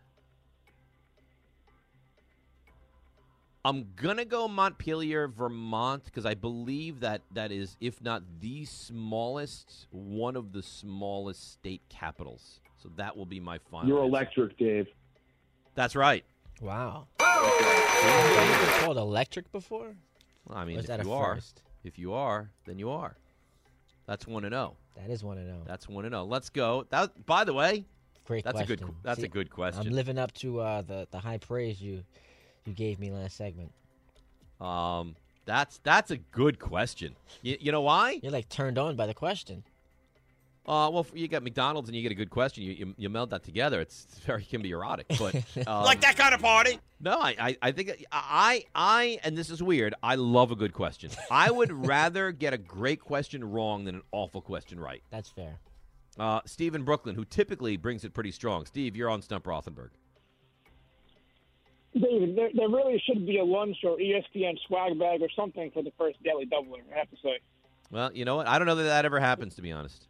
I'm going to go Montpelier, Vermont, because I believe that is, if not the smallest, one of the smallest state capitals. So that will be my final. You're electric, Dave. That's right. Wow. Have you been called electric before? Well, I mean, if you are, then you are. That's 1-0. That's 1-0. Let's go. That, by the way, Great question. That's a good question. I'm living up to the high praise you gave me last segment. That's a good question. You know why? You're like turned on by the question. Well, you got McDonald's and you get a good question. You meld that together. It can be erotic, but like that kind of party. No, I think I and this is weird. I love a good question. I would rather get a great question wrong than an awful question right. That's fair. Steve in Brooklyn, who typically brings it pretty strong. Steve, you're on Stump Rothenberg. David, there really should be a lunch or ESPN swag bag or something for the first Daily Doubler, I have to say. Well, you know what? I don't know that ever happens, to be honest.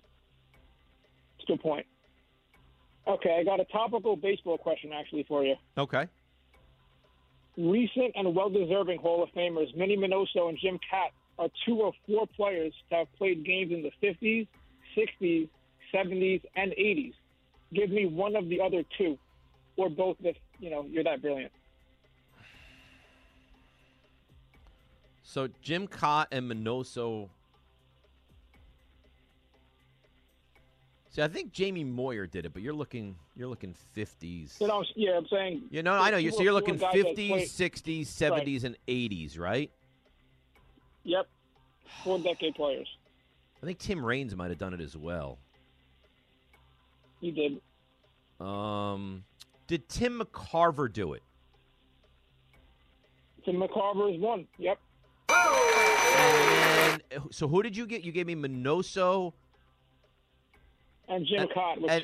That's a good point. Okay, I got a topical baseball question, actually, for you. Okay. Recent and well-deserving Hall of Famers Minnie Minoso and Jim Catt are two of four players to have played games in the 50s, 60s, 70s, and 80s. Give me one of the other two, or both if, you're that brilliant. So Jim Cott and Minoso. See, I think Jamie Moyer did it, but you're looking 50s. Yeah, I'm saying. I know. So you're looking 50s, 60s, 70s, and 80s, right? Yep. 4-decade players. I think Tim Raines might have done it as well. He did. Did Tim McCarver do it? Tim McCarver is one. Yep. And so who did you get? You gave me Minoso and Jim Cott. And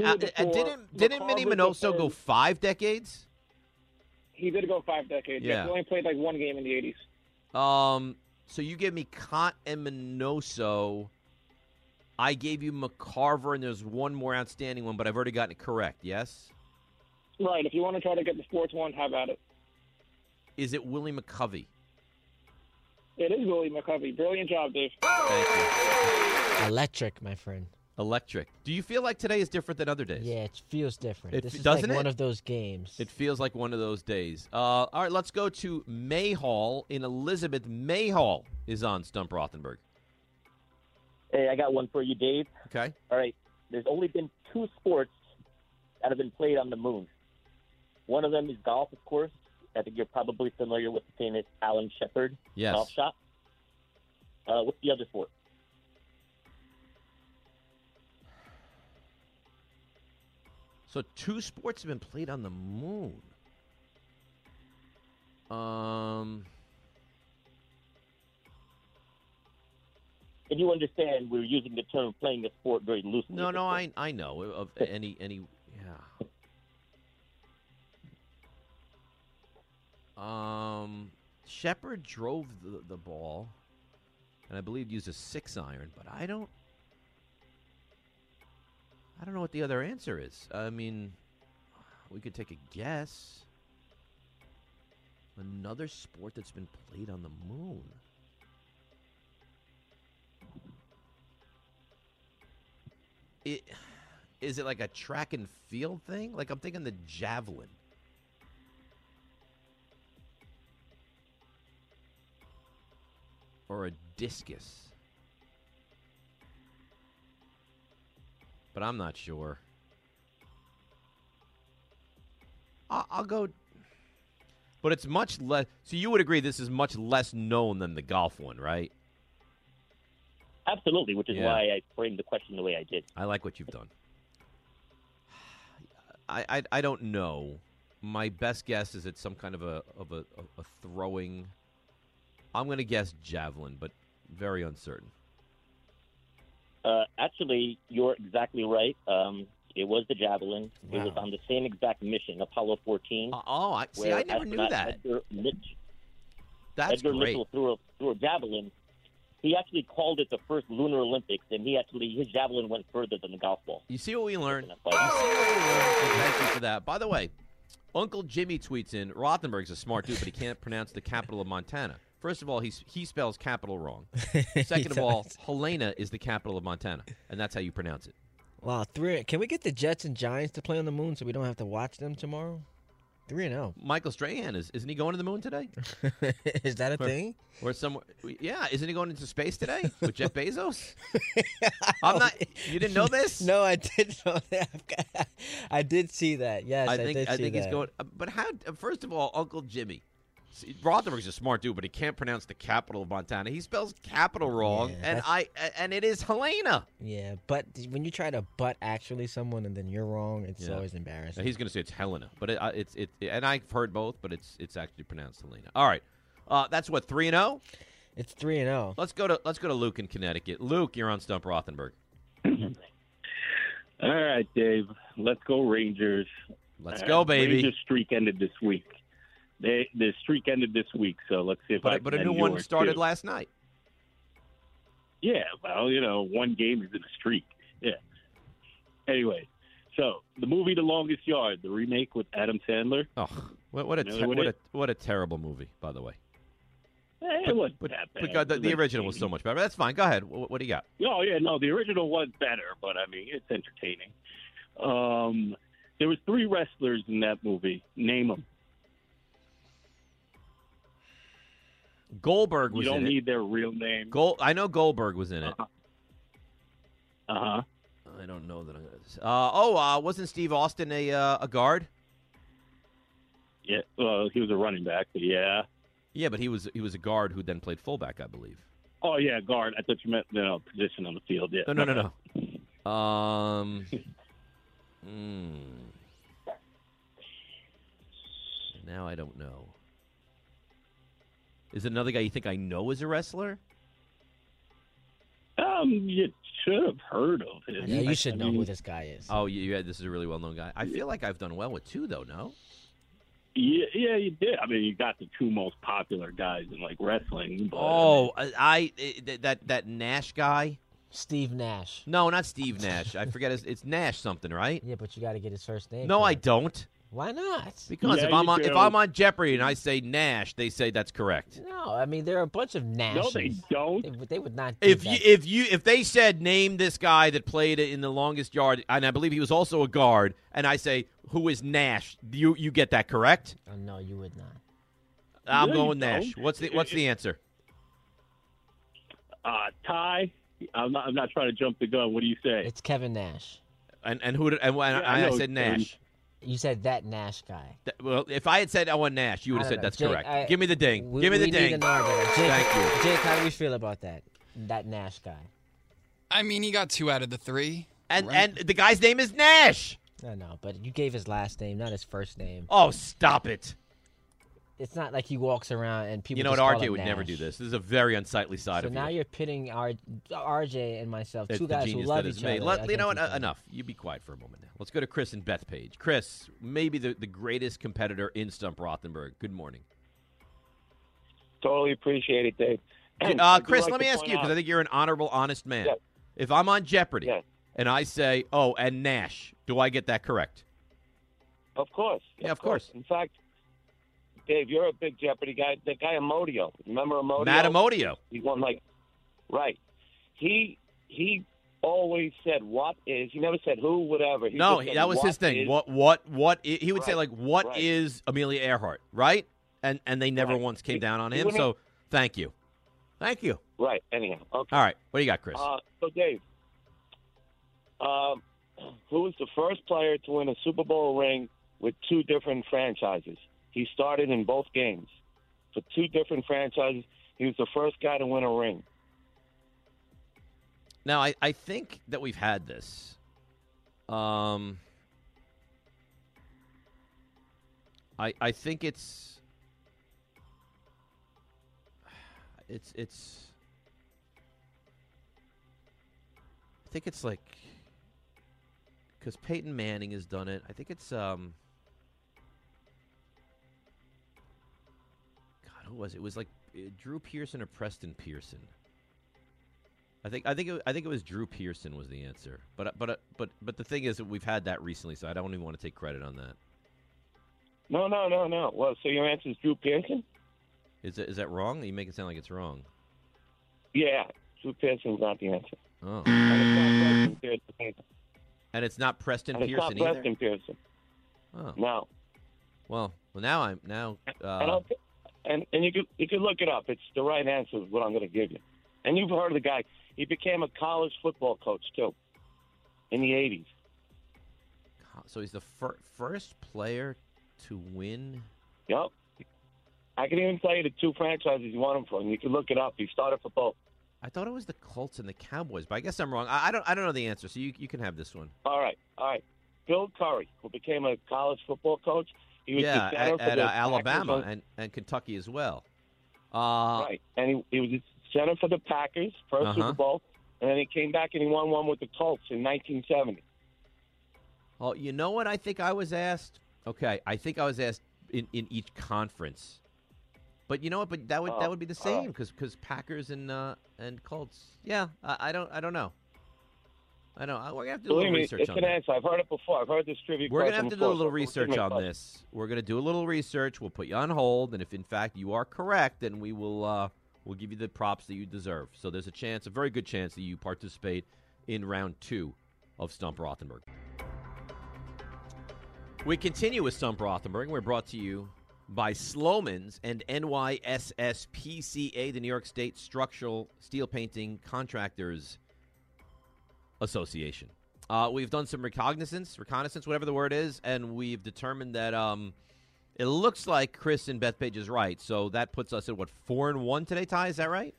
didn't Minnie Minoso go 5 decades? He did go 5 decades. Yeah, he only played like one game in the 80s. So you gave me Cott and Minoso. I gave you McCarver, and there's one more outstanding one, but I've already gotten it correct. Yes. Right. If you want to try to get the fourth one, have at it. Is it Willie McCovey? It is Willie McCovey. Brilliant job, Dave. Thank you. Electric, my friend. Electric. Do you feel like today is different than other days? Yeah, it feels different. This is like one of those games. It feels like one of those days. All right, let's go to Mayhall in Elizabeth. Mayhall is on Stump Rothenberg. Hey, I got one for you, Dave. Okay. All right. There's only been 2 sports that have been played on the moon. One of them is golf, of course. I think you're probably familiar with the famous Alan Shepard golf shot. What's the other sport? So 2 sports have been played on the moon. If you understand, we're using the term playing the sport very loosely. No, I know. Of any yeah. Shepard drove the ball, and I believe used a 6-iron, but I don't know what the other answer is. I mean, we could take a guess. Another sport that's been played on the moon. Is it like a track and field thing? Like, I'm thinking the javelin. Or a discus. But I'm not sure. I'll go. But it's much less – so you would agree this is much less known than the golf one, right? Absolutely, which is why I framed the question the way I did. I like what you've done. I don't know. My best guess is it's some kind of a throwing. I'm going to guess javelin, but very uncertain. Actually, you're exactly right. It was the javelin. Wow. It was on the same exact mission, Apollo 14. I never knew that. Edgar Mitchell threw a javelin. He actually called it the first Lunar Olympics, and his javelin went further than the golf ball. You see what we learned? Thank you for that. By the way, Uncle Jimmy tweets in, Rothenberg's a smart dude, but he can't pronounce the capital of Montana. First of all, he spells capital wrong. Second of all, Helena is the capital of Montana, and that's how you pronounce it. Wow, can we get the Jets and Giants to play on the moon so we don't have to watch them tomorrow? 3-0. Michael Strahan isn't he going to the moon today? Is that a thing? Or somewhere? Yeah, isn't he going into space today with Jeff Bezos? I'm not. You didn't know this? No, I didn't know that. I did see that. Yes, I think he's going. But how? First of all, Uncle Jimmy. Rothenberg's a smart dude, but he can't pronounce the capital of Montana. He spells capital wrong, and it is Helena. Yeah, but when you try to butt actually someone and then you're wrong, it's always embarrassing. Now he's going to say it's Helena, but it's and I've heard both, but it's actually pronounced Helena. All right, that's what 3-0. It's 3-0. Let's go to Luke in Connecticut. Luke, you're on Stump Rothenberg. All right, Dave. Let's go Rangers. Let's go, baby. Rangers streak ended this week. The streak ended this week, so let's see if But a new one started last night. Yeah, well, one game is in a streak. Yeah. Anyway, so the movie The Longest Yard, the remake with Adam Sandler. Oh, what a terrible movie, by the way. It wasn't that bad. God, the original was so much better. That's fine. Go ahead. What do you got? Oh, yeah, no, the original was better, but, I mean, it's entertaining. There was three wrestlers in that movie. Name them. Goldberg was in it. You don't need their real name. I know Goldberg was in it. Uh-huh. I don't know that. Wasn't Steve Austin a guard? Yeah, well, he was a running back, but yeah. Yeah, but he was a guard who then played fullback, I believe. Oh, yeah, guard. I thought you meant position on the field. Yeah. No. Now I don't know. Is it another guy you think I know is a wrestler? You should have heard of him. Yeah, you should know who this guy is. Oh, yeah, this is a really well-known guy. I feel like I've done well with two, though, no? Yeah, you did. I mean, you got the two most popular guys in, like, wrestling. But, that Nash guy? Steve Nash. No, not Steve Nash. I forget. It's Nash something, right? Yeah, but you got to get his first name. No, I don't. Why not? Because if I'm on Jeopardy and I say Nash, they say that's correct. No, I mean there are a bunch of Nashes. No, they don't. They would not. If they said name this guy that played in The Longest Yard, and I believe he was also a guard, and I say who is Nash, you get that correct? Oh, no, you would not. I'm going Nash. Don't. What's the answer? Ty, I'm not trying to jump the gun. What do you say? It's Kevin Nash. I said Nash. You said that Nash guy. Well, if I had said I want Nash, you would have said that's Jake, correct. Give me the ding. Give me the ding. Need an argument. Jake, thank you. Jake, how do you feel about that? That Nash guy. I mean, he got two out of the three. And the guy's name is Nash. I know, but you gave his last name, not his first name. Oh, stop it. It's not like he walks around and people just call him Nash. You know what, RJ would never do this. This is a very unsightly side of you. So now you're pitting RJ and myself, two guys who love each other. You know what, enough. You be quiet for a moment now. Let's go to Chris and Bethpage. Chris, maybe the greatest competitor in Stump Rothenberg. Good morning. Totally appreciate it, Dave. Chris, let me ask you, because I think you're an honorable, honest man. Yes. If I'm on Jeopardy and I say, and Nash, do I get that correct? Of course. Yeah, of course. In fact, Dave, you're a big Jeopardy guy. That guy Amodio, remember Amodio? Matt Amodio. He won right. He always said what is. He never said who, whatever. That was his thing. What? He would say what is Amelia Earhart, right? And they never once came down on him. So thank you. Right. Anyhow. Okay. All right. What do you got, Chris? So Dave, who was the first player to win a Super Bowl ring with two different franchises? He started in both games for two different franchises. He was the first guy to win a ring. Now, I think that we've had this. I think it's I think it's like because Peyton Manning has done it. I think it's God, who was it? It was like Drew Pearson or Preston Pearson. I think it was Drew Pearson was the answer. But the thing is that we've had that recently, so I don't even want to take credit on that. No. Well, so your answer is Drew Pearson? Is that wrong? You make it sound like it's wrong. Yeah, Drew Pearson was not the answer. Oh. And it's not Preston Pearson either? And it's not Preston Pearson. Oh. No. Well, now I'm now. And you could look it up. It's the right answer is what I'm going to give you. And you've heard of the guy. He became a college football coach too, in the '80s. So he's the first player to win. Yep. I can even tell you the two franchises you want him from. You can look it up. He started for both. I thought it was the Colts and the Cowboys, but I guess I'm wrong. I don't know the answer, so you can have this one. All right. Bill Curry, who became a college football coach, he was the center at Alabama and Kentucky as well. Right, and he was the center for the Packers first Super Bowl, and then he came back and he won one with the Colts in 1970. Oh, you know what? I think I was asked. Okay, I think I was asked in each conference. But you know what? But that would be the same because Packers and Colts. Yeah, I don't know. I know. We're gonna have to do a little research. It's on an answer. I've heard it before. I've heard this trivia. We're gonna have to do a little research on this. We're gonna do a little research. We'll put you on hold, and if in fact you are correct, then we will we'll give you the props that you deserve. So there's a chance, a very good chance, that you participate in round two of Stump Rothenberg. We continue with Stump Rothenberg. We're brought to you by Sloman's and NYSSPCA, the New York State Structural Steel Painting Contractors Association. We've done some reconnaissance, whatever the word is, and we've determined that it looks like Chris and Bethpage is right. So that puts us at, 4-1 today, Ty? Is that right?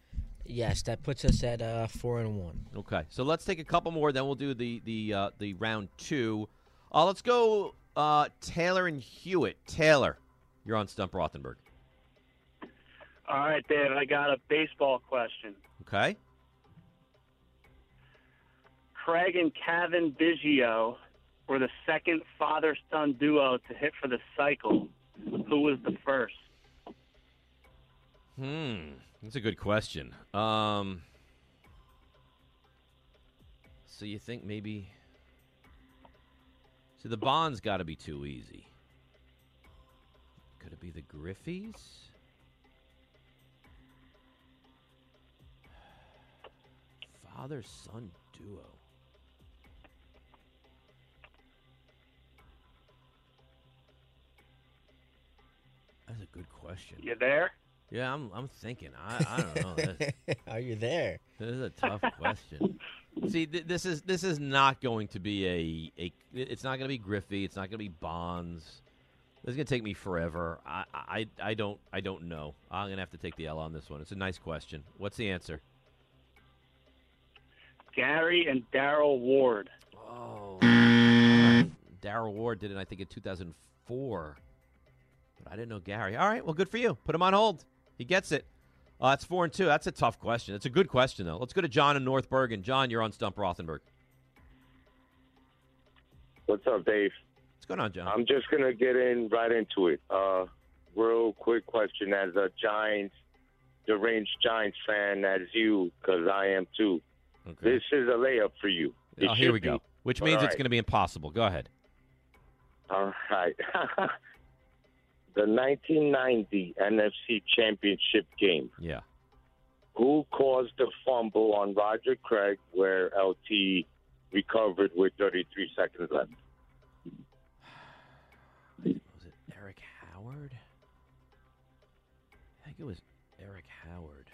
Yes, that puts us at 4-1. Okay. So let's take a couple more, then we'll do the round two. Let's go Taylor and Hewitt. Taylor. You're on Stump Rothenberg. All right, Dave, I got a baseball question. Okay. Craig and Kevin Biggio were the second father-son duo to hit for the cycle. Who was the first? That's a good question. So you think maybe... So the Bonds got to be too easy. Could it be the Griffeys? Father-son duo. That's a good question. You there? Yeah, I'm thinking. I don't know. Are you there? This is a tough question. See, this is not going to be it's not going to be Griffey. It's not going to be Bonds. This is gonna take me forever. I don't know. I'm gonna have to take the L on this one. It's a nice question. What's the answer? Gary and Darryl Ward. Oh, Darryl Ward did it, I think, in 2004. But I didn't know Gary. All right, well, good for you. Put him on hold. He gets it. It's 4-2. That's a tough question. It's a good question though. Let's go to John in North Bergen. John, you're on Stump Rothenberg. What's up, Dave? What's going on, John? I'm just going to get right into it. Real quick question as a deranged Giants fan as you, because I am too. Okay. This is a layup for you. Oh, here we go. Which means it's going to be impossible. Go ahead. All right. The 1990 NFC Championship game. Yeah. Who caused the fumble on Roger Craig where LT recovered with 33 seconds left? I think it was Eric Howard,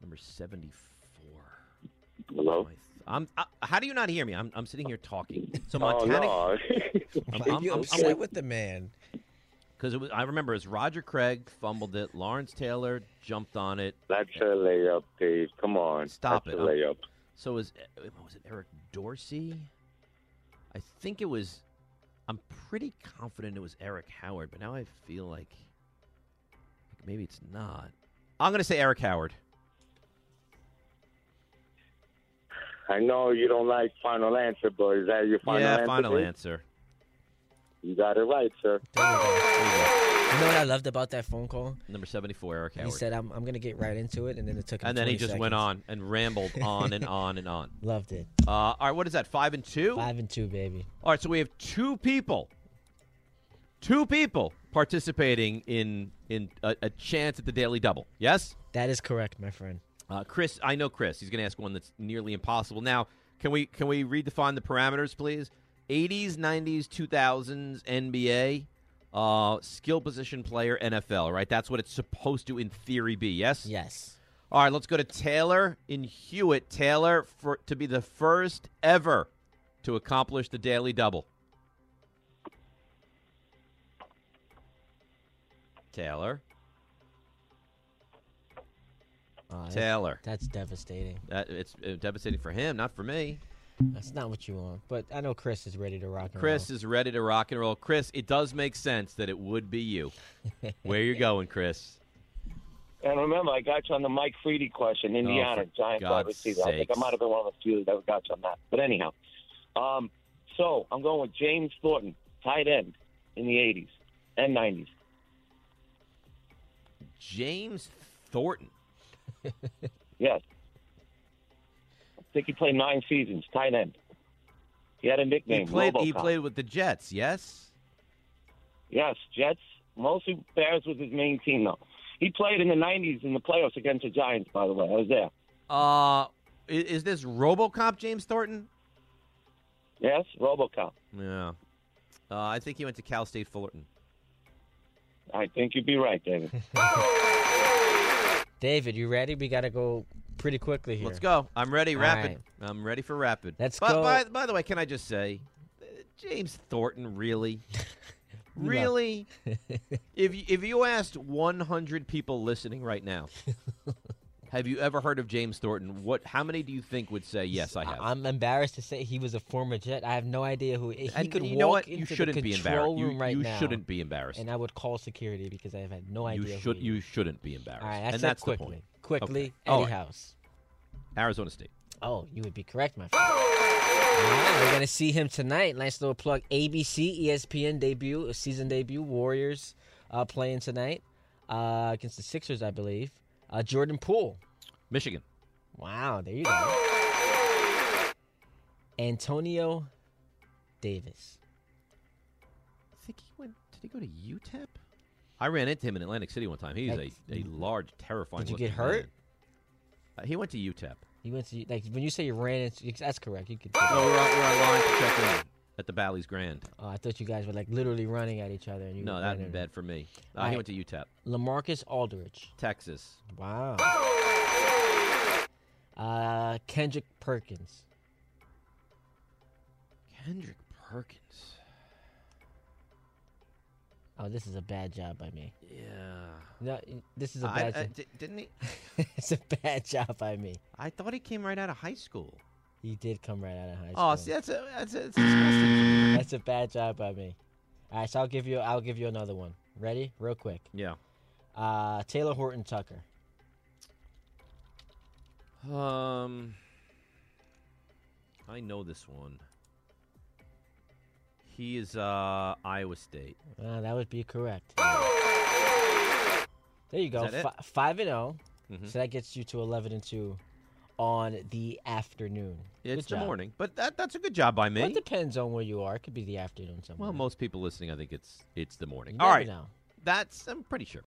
number 74. Hello. How do you not hear me? I'm sitting here talking. So Montana. Oh, no. I'm upset with the man. Because I remember it was Roger Craig fumbled it. Lawrence Taylor jumped on it. That's a layup, Dave. Come on. Stop it. That's a layup. So was it Eric Dorsey? I think it was. I'm pretty confident it was Eric Howard, but now I feel like maybe it's not. I'm going to say Eric Howard. I know you don't like final answer, but is that your final answer? Yeah, final answer. You got it right, sir. You know what I loved about that phone call? Number 74, Eric Howard. He said, I'm going to get right into it, and then it took him 20 And then he just seconds. Went on and rambled on and on and on. Loved it. All right, what is that, 5-2? 5-2, baby. All right, so we have two people participating in a chance at the Daily Double. Yes? That is correct, my friend. Chris, I know Chris. He's going to ask one that's nearly impossible. Now, can we redefine the parameters, please? 80s, 90s, 2000s, NBA, skill position player, NFL, right? That's what it's supposed to, in theory, be, yes? Yes. All right, let's go to Taylor in Hewitt. Taylor, to be the first ever to accomplish the Daily Double. Taylor. Taylor. That's devastating. It's devastating for him, not for me. That's not what you want, but I know Chris is ready to rock and roll. Chris is ready to rock and roll. Chris, it does make sense that it would be you. Where you going, Chris? And remember, I got you on the Mike Freedy question, Indiana, Giants wide receiver. I think I might have been one of the few that got you on that. But anyhow, so I'm going with James Thornton, tight end in the 80s and 90s. James Thornton? Yes. I think he played 9 seasons, tight end. He had a nickname. He played with the Jets, yes? Yes, Jets. Mostly Bears was his main team, though. He played in the 90s in the playoffs against the Giants, by the way. I was there. Is this RoboCop James Thornton? Yes, RoboCop. Yeah. I think he went to Cal State Fullerton. I think you'd be right, David. David, you ready? We got to go pretty quickly here. Let's go. I'm ready. Rapid. Right. I'm ready for rapid. Let's go. By the way, can I just say, James Thornton, really? Really? If you asked 100 people listening right now, have you ever heard of James Thornton? How many do you think would say, yes, I have? I'm embarrassed to say he was a former Jet. I have no idea who he and could you walk know what? You into shouldn't the be control room you, right you now. You shouldn't be embarrassed. And I would call security because I have had no idea who he is. You shouldn't be embarrassed. All right, and that's quickly. The point. Quickly, okay. Eddie House. Arizona State. Oh, you would be correct, my friend. Right, we're going to see him tonight. Nice little plug. ABC, ESPN debut, season debut. Warriors playing tonight against the Sixers, I believe. Jordan Poole. Michigan. Wow, there you go. Antonio Davis. I think he went. Did he go to UTEP? I ran into him in Atlantic City one time. He's a large, terrifying. Did you get hurt? He went to UTEP. He went to when you say you ran into. That's correct. You could. No, we're on line to check in at the Bally's Grand. Oh, I thought you guys were literally running at each other. And you no, that'd be bad for me. He went to UTEP. LaMarcus Aldridge, Texas. Wow. Kendrick Perkins. Kendrick Perkins. Oh, this is a bad job by me. Yeah. No, this is a bad job. Didn't he? It's a bad job by me. I thought he came right out of high school. He did come right out of high school. Oh, see, that's disgusting. That's a bad job by me. All right, so I'll give you another one. Ready? Real quick. Yeah. Taylor Horton Tucker. I know this one. He is Iowa State. That would be correct. There you go. 5-0. Mm-hmm. So that gets you to 11-2 on the afternoon. It's the morning, but that's a good job by me. Well, it depends on where you are. It could be the afternoon somewhere. Well, most people listening, I think it's the morning. All right. Know. That's I'm pretty sure.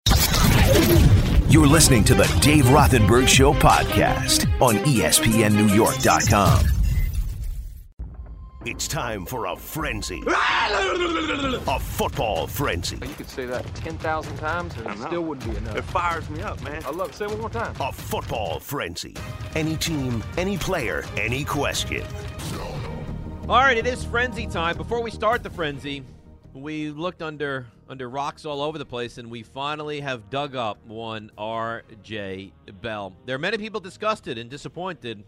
You're listening to the Dave Rothenberg Show podcast on ESPNNewYork.com. It's time for a frenzy. A football frenzy. You could say that 10,000 times and it still wouldn't be enough. It fires me up, man. I love it. Say it one more time. A football frenzy. Any team, any player, any question. All right, it is frenzy time. Before we start the frenzy, we looked under rocks all over the place, and we finally have dug up one R.J. Bell. There are many people disgusted and disappointed.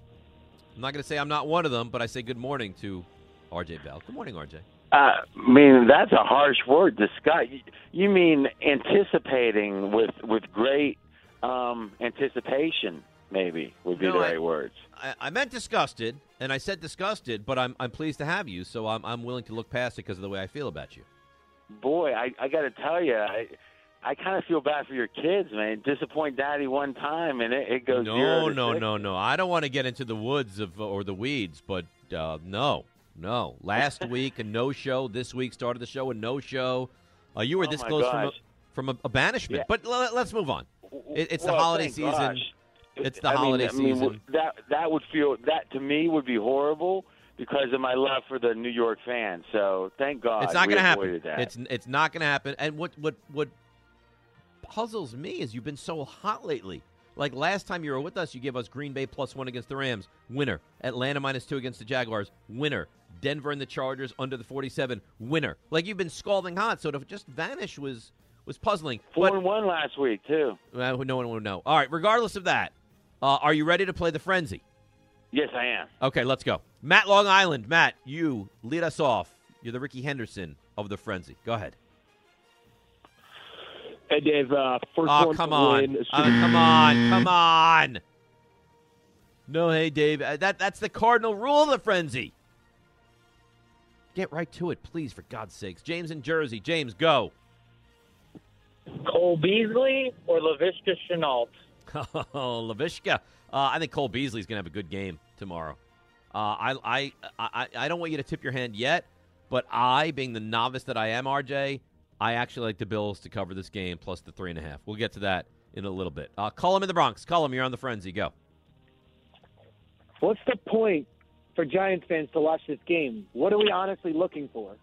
I'm not going to say I'm not one of them, but I say good morning to R.J. Bell. Good morning, R.J. I mean, that's a harsh word, disgust. You mean anticipating with great anticipation, maybe, would be right words. I meant disgusted, and I said disgusted, but I'm pleased to have you, so I'm willing to look past it because of the way I feel about you. Boy, I got to tell you, I kind of feel bad for your kids, man. Disappoint Daddy one time, and it goes No. I don't want to get into the woods or the weeds, but no. Last week, a no-show. This week started the show, a no-show. You were this close from a banishment. Yeah. But let's move on. It's the holiday season. Gosh. It's the holiday season. That would feel – that to me would be horrible because of my love for the New York fans. So thank God it's not going to happen. It's not going to happen. And what puzzles me is you've been so hot lately. Like last time you were with us, you gave us Green Bay +1 against the Rams, winner. Atlanta -2 against the Jaguars, winner. Denver and the Chargers under the 47, winner. Like you've been scalding hot, so to just vanish was puzzling. 4-1 last week too. No one would know. All right, regardless of that, are you ready to play the frenzy? Yes, I am. Okay, let's go. Matt, Long Island. Matt, you lead us off. You're the Ricky Henderson of the frenzy. Go ahead. Hey, Dave. Come on. No, hey, Dave. That's the cardinal rule of the frenzy. Get right to it, please, for God's sakes. James in Jersey. James, go. Cole Beasley or Laviska Shenault? Oh, Laviska. I think Cole Beasley's going to have a good game tomorrow. I don't want you to tip your hand yet, but I, being the novice that I am, RJ, I actually like the Bills to cover this game plus the 3.5. We'll get to that in a little bit. Cullum in the Bronx. Cullum, you're on the frenzy. Go. What's the point for Giants fans to watch this game? What are we honestly looking for?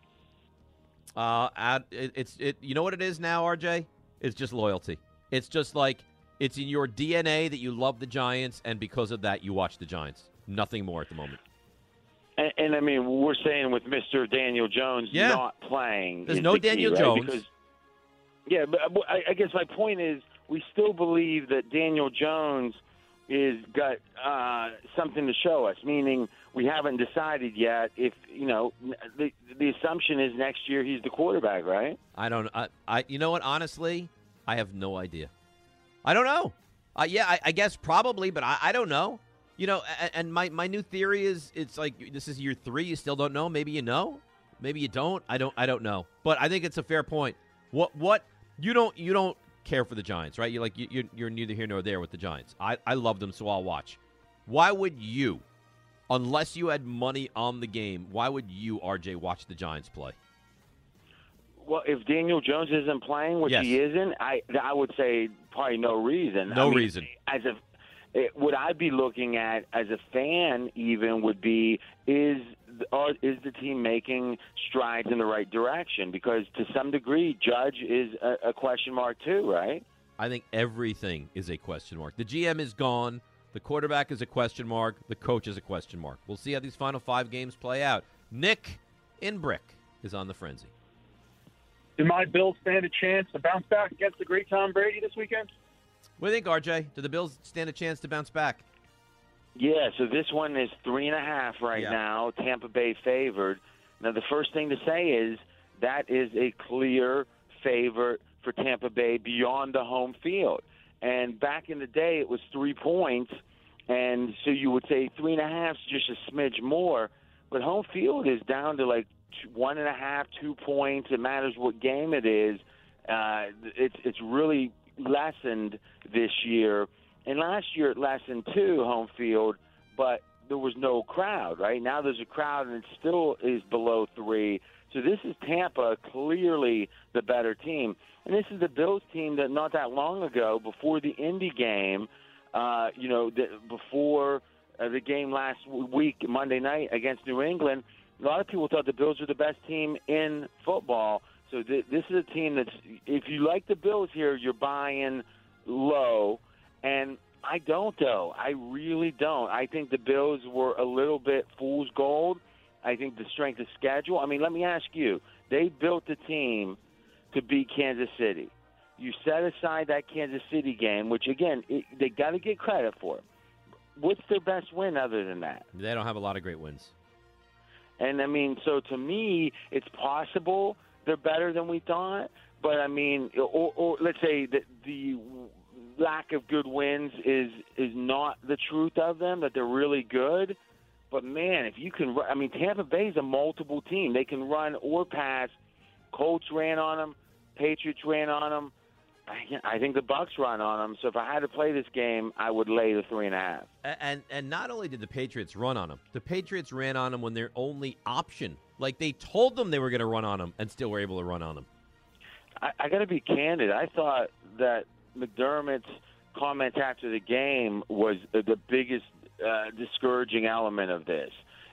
You know what it is now, RJ? It's just loyalty. It's just like it's in your DNA that you love the Giants, and because of that, you watch the Giants. Nothing more at the moment. And I mean, we're saying with Mr. Daniel Jones not playing. There's no Daniel Jones. Because, but I guess my point is we still believe that Daniel Jones is got something to show us, meaning we haven't decided yet if, you know, the assumption is next year he's the quarterback, right? You know what, honestly, I have no idea. I don't know. I guess probably, but I don't know. You know, and my new theory is it's like this is year 3. You still don't know. Maybe you know. Maybe you don't. I don't know. But I think it's a fair point. What you don't care for the Giants, right? You're like you're neither here nor there with the Giants. I love them, so I'll watch. Why would you, unless you had money on the game, why would you, RJ, watch the Giants play? Well, if Daniel Jones isn't playing, which he isn't, I would say probably no reason. No reason. What I'd be looking at as a fan even would be is the team making strides in the right direction? Because to some degree, Judge is a question mark too, right? I think everything is a question mark. The GM is gone. The quarterback is a question mark. The coach is a question mark. We'll see how these final 5 games play out. Nick in Brick is on the frenzy. Do my Bills stand a chance to bounce back against the great Tom Brady this weekend? What do you think, RJ? Do the Bills stand a chance to bounce back? Yeah, so this one is 3.5 now, Tampa Bay favored. Now, the first thing to say is that is a clear favorite for Tampa Bay beyond the home field. And back in the day, it was 3 points, and so you would say 3.5 is just a smidge more. But home field is down to like 1.5, 2 points. It matters what game it is. It's really lessened this year, and last year it lessened too, home field, but there was no crowd. Right now there's a crowd and it still is below 3, so this is Tampa clearly the better team, and this is the Bills team that not that long ago, before the Indy game, before the game last week, Monday night against New England, a lot of people thought the Bills were the best team in football. So this is a team that's, if you like the Bills here, you're buying low. And I don't, though. I really don't. I think the Bills were a little bit fool's gold. I think the strength of schedule. I mean, let me ask you. They built the team to beat Kansas City. You set aside that Kansas City game, which, again, they got to get credit for it. What's their best win other than that? They don't have a lot of great wins. And, I mean, so to me, it's possible they're better than we thought. But, I mean, or let's say that the lack of good wins is not the truth of them, that they're really good. But, man, if you can – I mean, Tampa Bay is a multiple team. They can run or pass. Colts ran on them. Patriots ran on them. I think the Bucks run on them. So if I had to play this game, I would lay the 3.5. And not only did the Patriots run on them, the Patriots ran on them when their only option. Like, they told them they were going to run on them and still were able to run on them. I got to be candid. I thought that McDermott's comments after the game was the biggest discouraging element of this,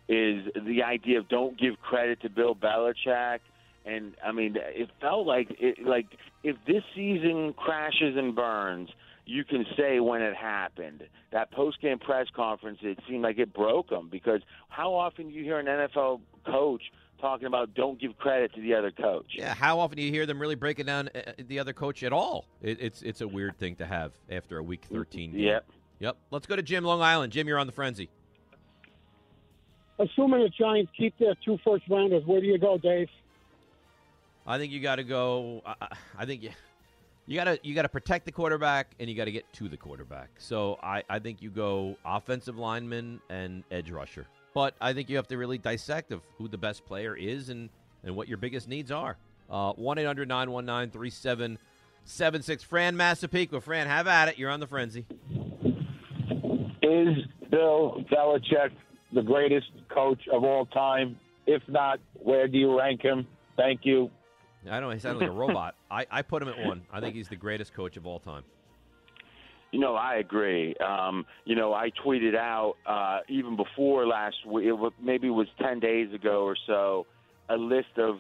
is the idea of don't give credit to Bill Belichick. And, I mean, it felt like if this season crashes and burns, you can say when it happened. That post-game press conference, it seemed like it broke them, because how often do you hear an NFL coach talking about don't give credit to the other coach? Yeah, how often do you hear them really breaking down the other coach at all? It's a weird thing to have after a Week 13 game. Yep. Let's go to Jim, Long Island. Jim, you're on the frenzy. Assuming the Giants keep their 2 first-rounders, where do you go, Dave? I think you got to go. I think you got to protect the quarterback, and you got to get to the quarterback. So I think you go offensive lineman and edge rusher. But I think you have to really dissect of who the best player is and what your biggest needs are. 1-800-919-3776. Fran Massapequa. Fran, have at it. You're on the frenzy. Is Bill Belichick the greatest coach of all time? If not, where do you rank him? Thank you. I don't know. He sounded like a robot. I put him at 1. I think he's the greatest coach of all time. You know, I agree. I tweeted out even before last week, maybe it was 10 days ago or so, a list of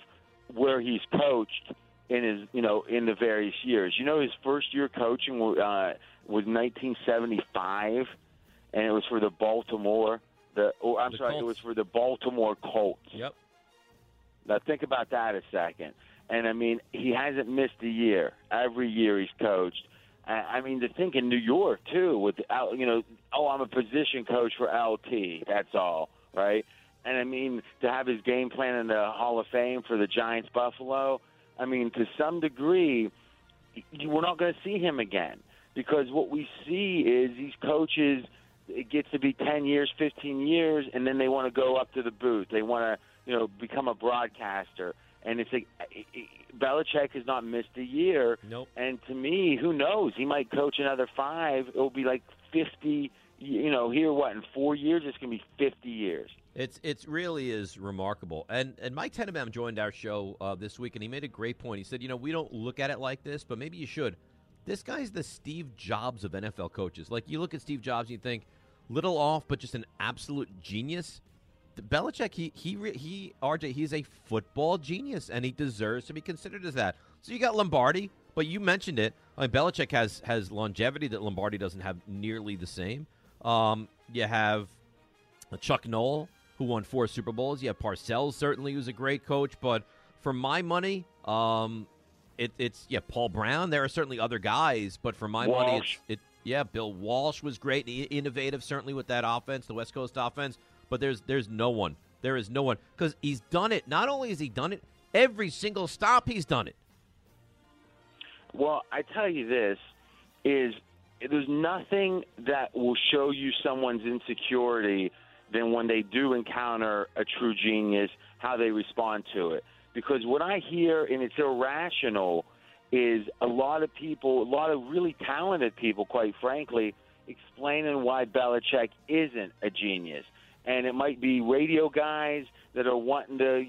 where he's coached in his, in the various years. You know, his first year coaching was 1975, and it was for the Colts. It was for the Baltimore Colts. Yep. Now, think about that a second. And, I mean, he hasn't missed a year. Every year he's coached. I mean, to think in New York, too, with, I'm a position coach for LT. That's all, right? And, I mean, to have his game plan in the Hall of Fame for the Giants-Buffalo, I mean, to some degree, we're not going to see him again, because what we see is these coaches, it gets to be 10 years, 15 years, and then they want to go up to the booth. They want to, become a broadcaster. And it's like Belichick has not missed a year. Nope. And to me, who knows? He might coach another 5. It'll be like 50, in 4 years, it's going to be 50 years. It really is remarkable. And Mike Tenenbaum joined our show this week, and he made a great point. He said, we don't look at it like this, but maybe you should. This guy's the Steve Jobs of NFL coaches. Like, you look at Steve Jobs and you think, little off, but just an absolute genius. Belichick, RJ, he's a football genius, and he deserves to be considered as that. So you got Lombardi, but you mentioned it. I mean, Belichick has longevity that Lombardi doesn't have nearly the same. You have Chuck Noll, who won 4 Super Bowls. You have Parcells, certainly, who's a great coach. But for my money, it's Paul Brown. There are certainly other guys, but for my money, Bill Walsh was great, innovative, certainly with that offense, the West Coast offense. But there's no one. There is no one. Because he's done it. Not only has he done it, every single stop he's done it. Well, I tell you this, is there's nothing that will show you someone's insecurity than when they do encounter a true genius, how they respond to it. Because what I hear, and it's irrational, is a lot of really talented people, quite frankly, explaining why Belichick isn't a genius. And it might be radio guys that are wanting to,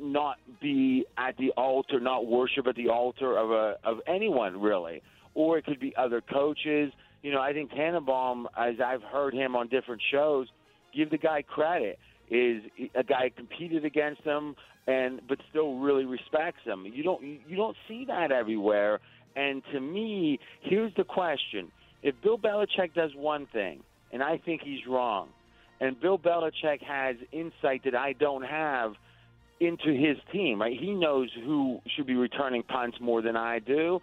not be at the altar, not worship at the altar of anyone, really. Or it could be other coaches. I think Tenenbaum, as I've heard him on different shows, give the guy credit, is a guy competed against him but still really respects him. You don't see that everywhere. And to me, here's the question. If Bill Belichick does one thing, and I think he's wrong, And Bill Belichick has insight that I don't have into his team. Right? He knows who should be returning punts more than I do.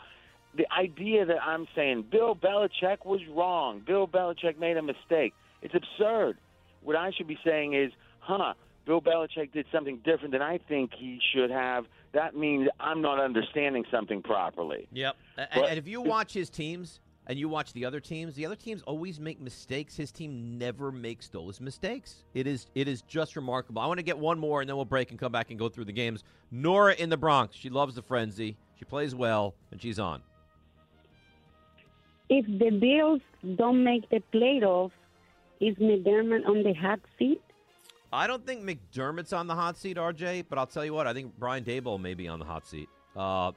The idea that I'm saying Bill Belichick was wrong, Bill Belichick made a mistake, it's absurd. What I should be saying is, Bill Belichick did something different than I think he should have. That means I'm not understanding something properly. Yep. And if you watch his teams and you watch the other teams always make mistakes. His team never makes those mistakes. It is just remarkable. I want to get one more, and then we'll break and come back and go through the games. Nora in the Bronx. She loves the frenzy. She plays well, and she's on. If the Bills don't make the playoffs, is McDermott on the hot seat? I don't think McDermott's on the hot seat, RJ, but I'll tell you what, I think Brian Daboll may be on the hot seat.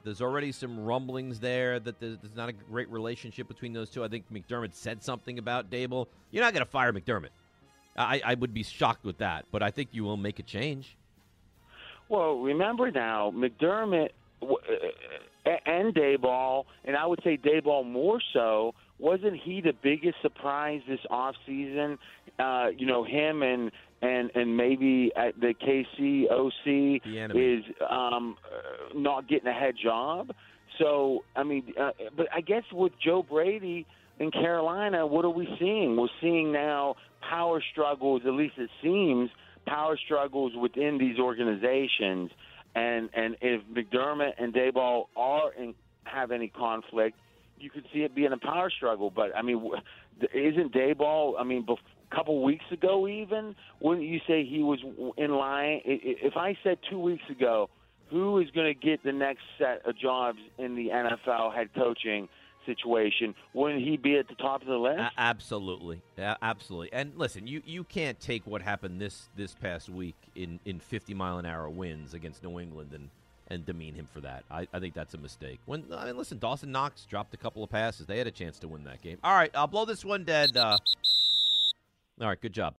There's already some rumblings there that there's not a great relationship between those two. I think McDermott said something about Daboll. You're not going to fire McDermott. I would be shocked with that, but I think you will make a change. Well, remember now, McDermott and Daboll, and I would say Daboll more so, wasn't he the biggest surprise this offseason? Him and maybe the KC OC is not getting a head job. So, but I guess with Joe Brady in Carolina, what are we seeing? We're seeing now power struggles, at least it seems, power struggles within these organizations. And if McDermott and Daboll have any conflict, you could see it being a power struggle. But, isn't Daboll, couple weeks ago even, wouldn't you say he was in line? If I said 2 weeks ago, who is going to get the next set of jobs in the NFL head coaching situation, wouldn't he be at the top of the list? Absolutely. Absolutely. And listen, you can't take what happened this past week in 50-mile-an-hour winds against New England and demean him for that. I think that's a mistake. Listen, Dawson Knox dropped a couple of passes. They had a chance to win that game. All right, I'll blow this one dead. All right, good job.